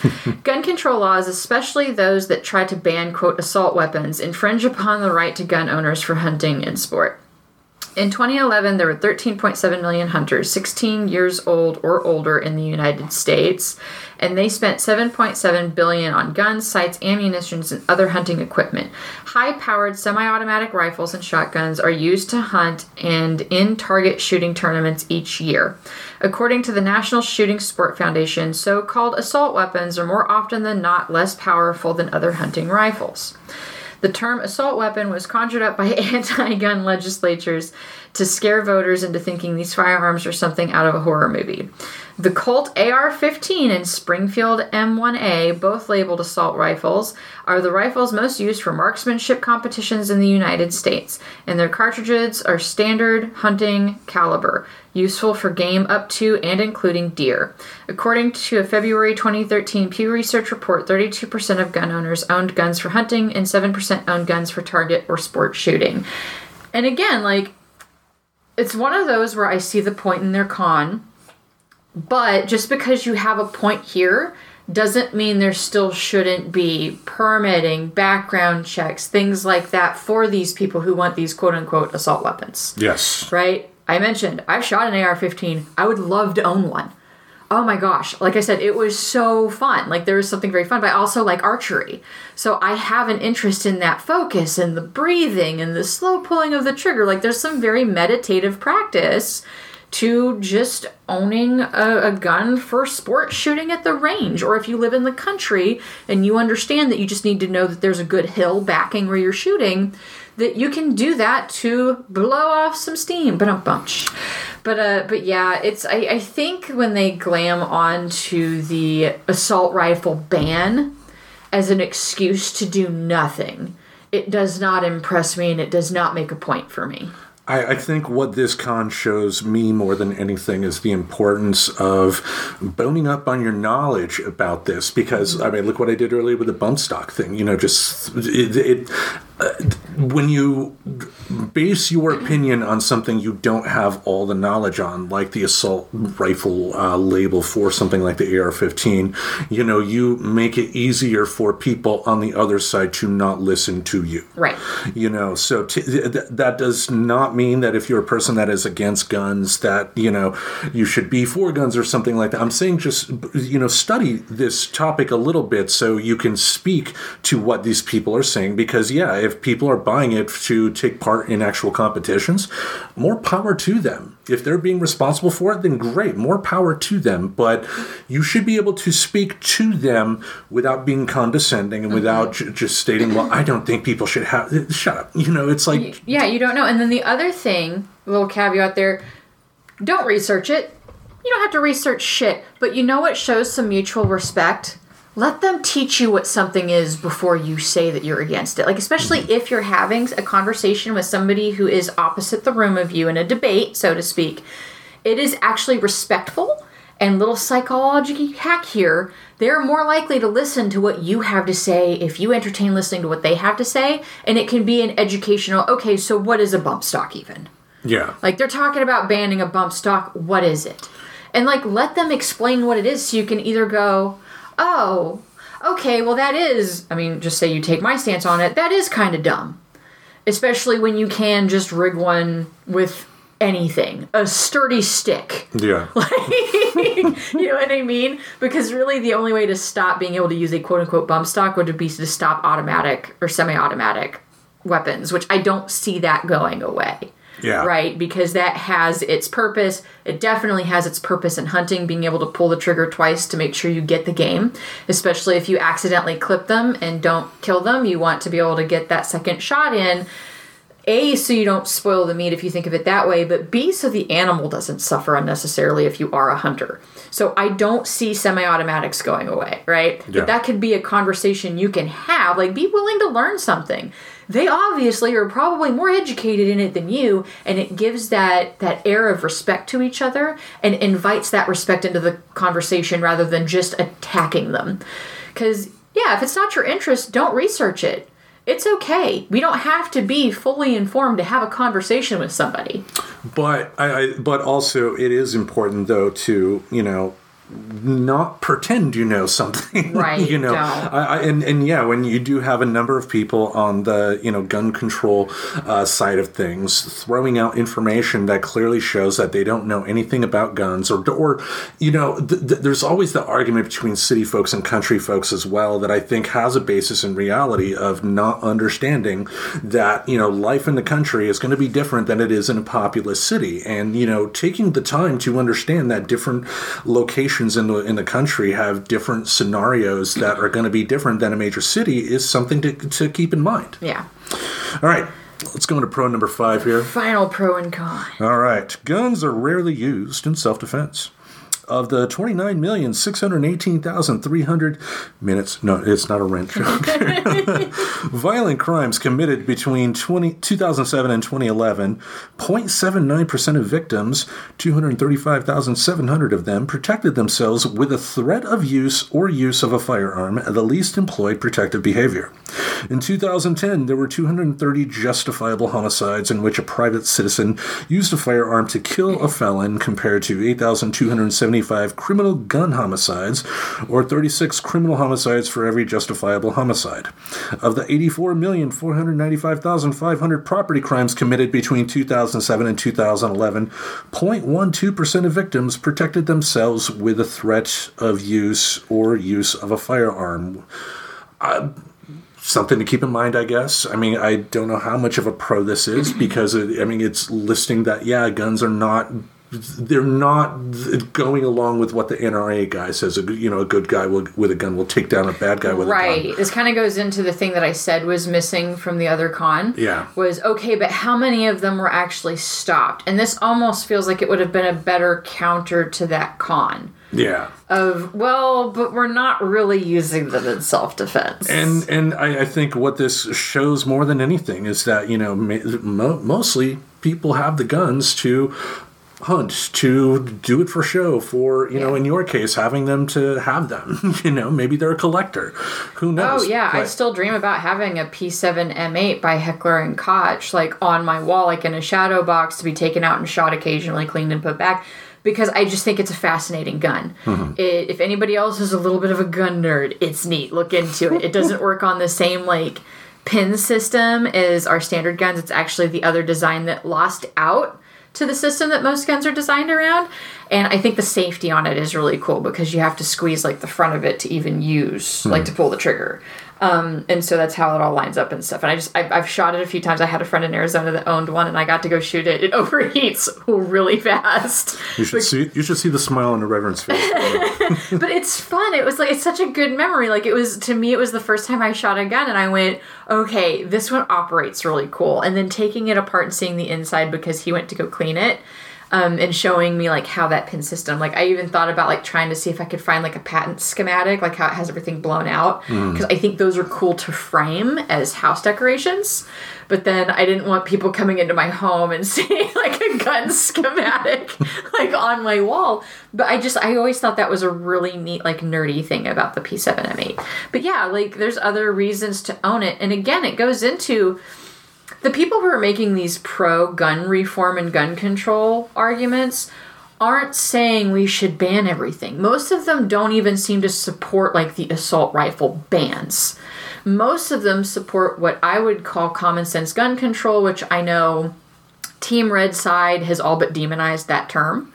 Gun control laws, especially those that try to ban, quote, assault weapons, infringe upon the right to gun owners for hunting and sport. In twenty eleven, there were thirteen point seven million hunters, sixteen years old or older in the United States, and they spent seven point seven billion dollars on guns, sights, ammunition, and other hunting equipment. High-powered semi-automatic rifles and shotguns are used to hunt and in target shooting tournaments each year. According to the National Shooting Sport Foundation, so-called assault weapons are more often than not less powerful than other hunting rifles. The term assault weapon was conjured up by anti-gun legislatures to scare voters into thinking these firearms are something out of a horror movie. The Colt A R fifteen and Springfield M one A, both labeled assault rifles, are the rifles most used for marksmanship competitions in the United States, and their cartridges are standard hunting caliber, useful for game up to and including deer. According to a February twenty thirteen Pew Research report, thirty-two percent of gun owners owned guns for hunting and seven percent owned guns for target or sport shooting. And again, like, it's one of those where I see the point in their con. But just because you have a point here doesn't mean there still shouldn't be permitting, background checks, things like that for these people who want these quote-unquote assault weapons. Yes. Right? I mentioned, I've shot an A R fifteen. I would love to own one. Oh my gosh. Like I said, it was so fun. Like, there was something very fun, but I also like archery. So I have an interest in that focus and the breathing and the slow pulling of the trigger. Like, there's some very meditative practice to just owning a, a gun for sport shooting at the range. Or if you live in the country and you understand that you just need to know that there's a good hill backing where you're shooting, that you can do that to blow off some steam. But I'm bunched. But, uh, but yeah, it's I, I think when they glam onto the assault rifle ban as an excuse to do nothing, it does not impress me and it does not make a point for me. I think what this con shows me more than anything is the importance of boning up on your knowledge about this. Because, I mean, look what I did earlier with the bump stock thing. You know, just it, it uh, when you base your opinion on something you don't have all the knowledge on, like the assault rifle uh, label for something like the A R fifteen, you know, you make it easier for people on the other side to not listen to you. Right. You know, so t- th- that does not mean that if you're a person that is against guns that, you know, you should be for guns or something like that. I'm saying just, you know, study this topic a little bit so you can speak to what these people are saying, because, yeah, if people are buying it to take part in actual competitions, more power to them. If they're being responsible for it, then great, more power to them. But you should be able to speak to them without being condescending and without j- just stating, well, I don't think people should have it. Shut up. You know, it's like... Yeah, you don't know. And then the other thing, a little caveat there, don't research it. You don't have to research shit. But you know what shows some mutual respect? Let them teach you what something is before you say that you're against it. Like, especially if you're having a conversation with somebody who is opposite the room of you in a debate, so to speak, it is actually respectful. And little psychology hack here, they're more likely to listen to what you have to say if you entertain listening to what they have to say. And it can be an educational, okay, so what is a bump stock even? Yeah. Like, they're talking about banning a bump stock. What is it? And, like, let them explain what it is so you can either go... oh, okay, well that is, I mean, just say you take my stance on it, that is kind of dumb. Especially when you can just rig one with anything. A sturdy stick. Yeah. Like, you know what I mean? Because really the only way to stop being able to use a quote-unquote bump stock would be to stop automatic or semi-automatic weapons, which I don't see that going away. Yeah. Right? Because that has its purpose. It definitely has its purpose in hunting, being able to pull the trigger twice to make sure you get the game. Especially if you accidentally clip them and don't kill them, you want to be able to get that second shot in. A, so you don't spoil the meat if you think of it that way, but B, so the animal doesn't suffer unnecessarily if you are a hunter. So I don't see semi-automatics going away, right? Yeah. But that could be a conversation you can have. Like, be willing to learn something. They obviously are probably more educated in it than you, and it gives that, that air of respect to each other and invites that respect into the conversation rather than just attacking them. Because, yeah, if it's not your interest, don't research it. It's okay. We don't have to be fully informed to have a conversation with somebody. But I, I but also it is important, though, to, you know, not pretend you know something, right? You know, I, I, and and yeah, when you do have a number of people on the, you know, gun control uh, side of things throwing out information that clearly shows that they don't know anything about guns, or or you know, th- th- there's always the argument between city folks and country folks as well that I think has a basis in reality of not understanding that, you know, life in the country is going to be different than it is in a populous city, and, you know, taking the time to understand that different locations in the in the country have different scenarios that are going to be different than a major city is something to to keep in mind. Yeah. All right. Let's go into pro number five here. Final pro and con. All right. Guns are rarely used in self-defense. Of the twenty-nine million, six hundred eighteen thousand, three hundred minutes, no, it's not a wrench, violent crimes committed between twenty, two thousand seven and twenty eleven, zero point seven nine percent of victims, two hundred thirty-five thousand, seven hundred of them, protected themselves with a threat of use or use of a firearm, the least employed protective behavior. In two thousand ten, there were two hundred thirty justifiable homicides in which a private citizen used a firearm to kill a felon, compared to eight thousand, two hundred seventy-five criminal gun homicides, or thirty-six criminal homicides for every justifiable homicide. Of the eighty-four million, four hundred ninety-five thousand, five hundred property crimes committed between two thousand seven and two thousand eleven, zero point one two percent of victims protected themselves with a threat of use or use of a firearm. Uh, Something to keep in mind, I guess. I mean, I don't know how much of a pro this is, because, I mean, it's listing that, yeah, guns are not... they're not going along with what the N R A guy says. You know, a good guy will, with a gun will take down a bad guy with right. a gun. Right. This kind of goes into the thing that I said was missing from the other con. Yeah. Was, okay, but how many of them were actually stopped? And this almost feels like it would have been a better counter to that con. Yeah. Of, well, but we're not really using them in self-defense. And and I, I think what this shows more than anything is that, you know, mo- mostly people have the guns to... hunch to do it for show, for, you yeah. know, in your case, having them to have them. You know, maybe they're a collector. Who knows? Oh, yeah. But I still dream about having a P seven M eight by Heckler and Koch, like, on my wall, like in a shadow box, to be taken out and shot occasionally, cleaned and put back, because I just think it's a fascinating gun. Mm-hmm. It, if anybody else is a little bit of a gun nerd, it's neat. Look into it. It doesn't work on the same, like, pin system as our standard guns. It's actually the other design that lost out to the system that most guns are designed around. And I think the safety on it is really cool, because you have to squeeze, like, the front of it to even use, mm-hmm. like, to pull the trigger. Um, and so that's how it all lines up and stuff. And I just, I've, I've shot it a few times. I had a friend in Arizona that owned one, and I got to go shoot it. It overheats really fast. You should, but, see, you should see the smile on the Reverend's face. But it's fun. It was like, it's such a good memory. Like, it was, to me, it was the first time I shot a gun, and I went, okay, this one operates really cool. And then taking it apart and seeing the inside, because he went to go clean it. Um, and showing me, like, how that pin system, like, I even thought about, like, trying to see if I could find, like, a patent schematic, like, how it has everything blown out, because mm. I think those are cool to frame as house decorations. But then I didn't want people coming into my home and seeing, like, a gun schematic, like, on my wall. But I just, I always thought that was a really neat, like, nerdy thing about the P seven M eight. But yeah, like, there's other reasons to own it. And again, it goes into the people who are making these pro-gun reform and gun control arguments aren't saying we should ban everything. Most of them don't even seem to support, like, the assault rifle bans. Most of them support what I would call common sense gun control, which I know Team Red Side has all but demonized that term,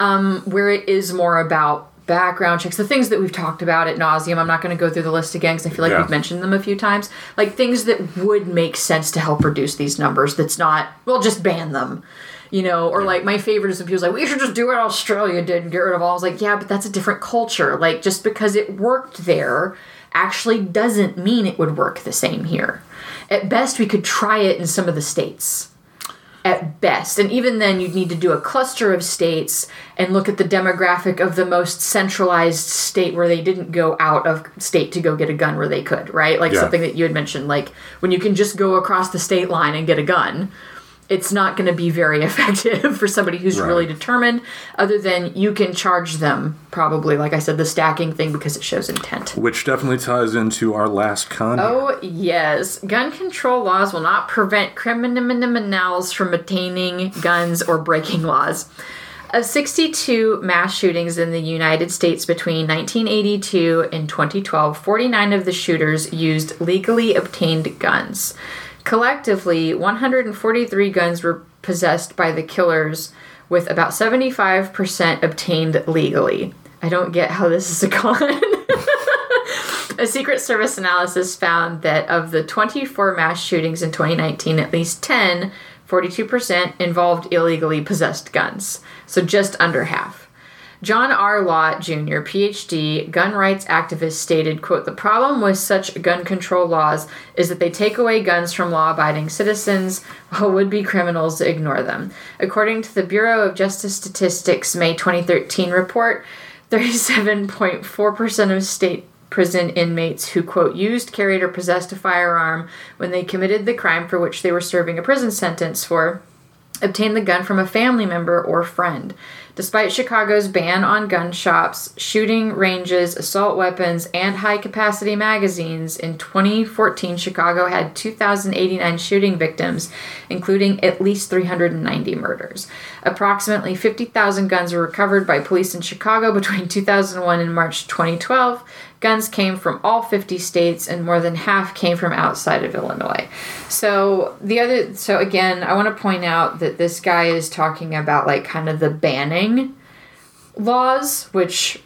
um, where it is more about background checks, the things that we've talked about ad nauseum. I'm not going to go through the list again, because I feel like yeah. we've mentioned them a few times. Like, things that would make sense to help reduce these numbers. That's not, well, just ban them, you know. Or yeah. like, my favorite is when people's like, we should just do what Australia did and get rid of all. I was like, yeah, but that's a different culture. Like, just because it worked there actually doesn't mean it would work the same here. At best, we could try it in some of the states. At best. And even then, you'd need to do a cluster of states and look at the demographic of the most centralized state where they didn't go out of state to go get a gun where they could, right? Like yeah. something that you had mentioned, like when you can just go across the state line and get a gun, it's not going to be very effective for somebody who's right. really determined, other than you can charge them, probably, like I said, the stacking thing, because it shows intent. Which definitely ties into our last con. Oh, yes. Gun control laws will not prevent criminals from obtaining guns or breaking laws. Of sixty-two mass shootings in the United States between nineteen eighty-two and twenty twelve, forty-nine of the shooters used legally obtained guns. Collectively, one hundred forty-three guns were possessed by the killers, with about seventy-five percent obtained legally. I don't get how this is a con. A Secret Service analysis found that of the twenty-four mass shootings in twenty nineteen, at least ten, forty-two percent, involved illegally possessed guns. So just under half. John R. Lott Junior, P H D, gun rights activist, stated, quote, "The problem with such gun control laws is that they take away guns from law-abiding citizens, while would-be criminals ignore them." According to the Bureau of Justice Statistics' May twenty thirteen report, thirty-seven point four percent of state prison inmates who, quote, "used, carried, or possessed a firearm when they committed the crime for which they were serving a prison sentence for, obtained the gun from a family member or friend. Despite Chicago's ban on gun shops, shooting ranges, assault weapons, and high-capacity magazines, in twenty fourteen Chicago had two thousand eighty-nine shooting victims, including at least three hundred ninety murders. Approximately fifty thousand guns were recovered by police in Chicago between two thousand one and March twenty twelve. Guns came from all fifty states, and more than half came from outside of Illinois. So the other, so again, I want to point out that this guy is talking about, like, kind of the banning laws, which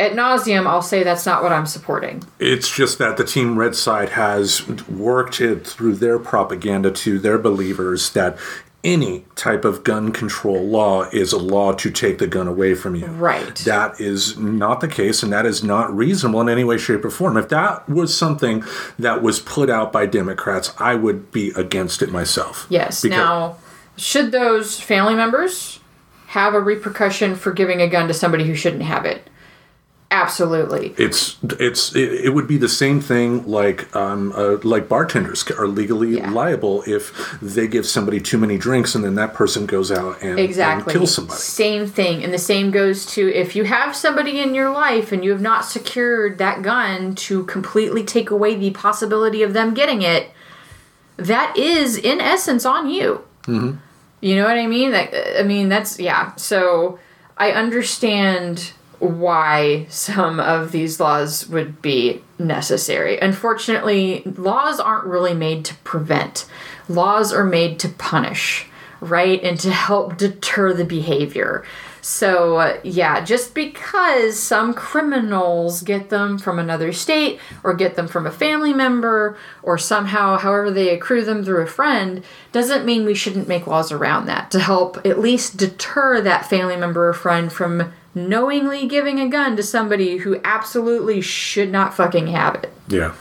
ad nauseum, I'll say that's not what I'm supporting. It's just that the Team Red Side has worked it through their propaganda to their believers that any type of gun control law is a law to take the gun away from you. Right. That is not the case, and that is not reasonable in any way, shape, or form. If that was something that was put out by Democrats, I would be against it myself. Yes. Now, should those family members have a repercussion for giving a gun to somebody who shouldn't have it? Absolutely. It's it's it, it would be the same thing like um uh, like bartenders are legally yeah. liable if they give somebody too many drinks and then that person goes out and, exactly. and kills somebody. Same thing. And the same goes to if you have somebody in your life and you have not secured that gun to completely take away the possibility of them getting it, that is in essence on you. Mm-hmm. You know what I mean? Like, I mean, that's, yeah. So I understand why some of these laws would be necessary. Unfortunately, laws aren't really made to prevent. Laws are made to punish, right? And to help deter the behavior. So, uh, yeah, just because some criminals get them from another state or get them from a family member or somehow, however they accrue them through a friend, doesn't mean we shouldn't make laws around that to help at least deter that family member or friend from knowingly giving a gun to somebody who absolutely should not fucking have it. Yeah.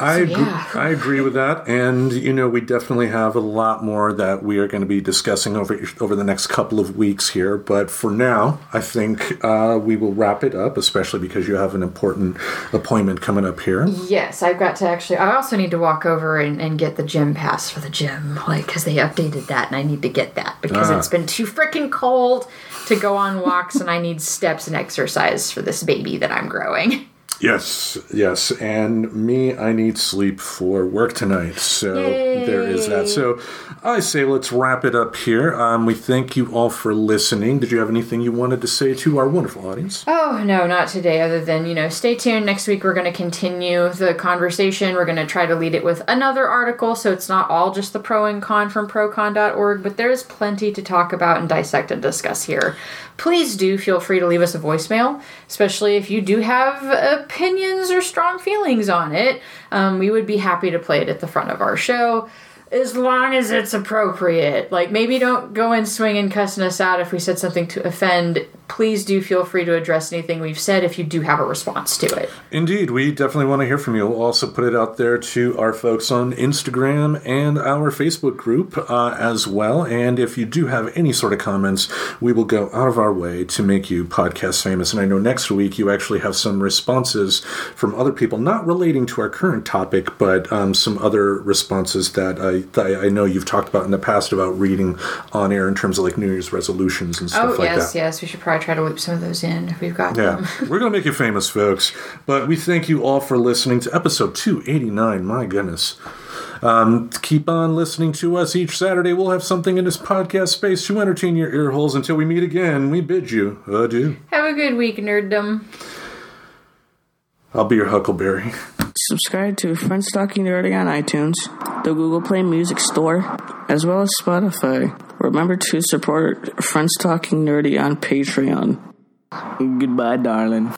I, so, agree, yeah. I agree with that, and, you know, we definitely have a lot more that we are going to be discussing over over the next couple of weeks here, but for now, I think uh, we will wrap it up, especially because you have an important appointment coming up here. Yes, I've got to actually, I also need to walk over and, and get the gym pass for the gym, like, because they updated that, and I need to get that, because ah. it's been too freaking cold to go on walks, and I need steps and exercise for this baby that I'm growing. Yes, yes. And me, I need sleep for work tonight. So Yay. There is that. So I say let's wrap it up here. Um, we thank you all for listening. Did you have anything you wanted to say to our wonderful audience? Oh, no, not today. Other than, you know, stay tuned. Next week we're going to continue the conversation. We're going to try to lead it with another article. So it's not all just the pro and con from pro con dot org. But there's plenty to talk about and dissect and discuss here. Please do feel free to leave us a voicemail, especially if you do have opinions or strong feelings on it. Um, we would be happy to play it at the front of our show, as long as it's appropriate. Like, maybe don't go and swing and cussing us out if we said something to offend. Please do feel free to address anything we've said if you do have a response to it. Indeed, we definitely want to hear from you. We'll also put it out there to our folks on Instagram and our Facebook group uh, as well. And if you do have any sort of comments, we will go out of our way to make you podcast famous. And I know next week you actually have some responses from other people, not relating to our current topic, but um, some other responses that I I know you've talked about in the past about reading on air in terms of like New Year's resolutions and stuff oh, like yes, that. Oh, yes, yes. We should probably try to loop some of those in if we've got yeah. them. We're going to make you famous, folks. But we thank you all for listening to episode two eighty-nine. My goodness. Um, keep on listening to us each Saturday. We'll have something in this podcast space to entertain your ear holes until we meet again. We bid you adieu. Have a good week, nerddom. I'll be your Huckleberry. Subscribe to Friends Talking Nerdy on iTunes, the Google Play Music Store, as well as Spotify. Remember to support Friends Talking Nerdy on Patreon. Goodbye, darling.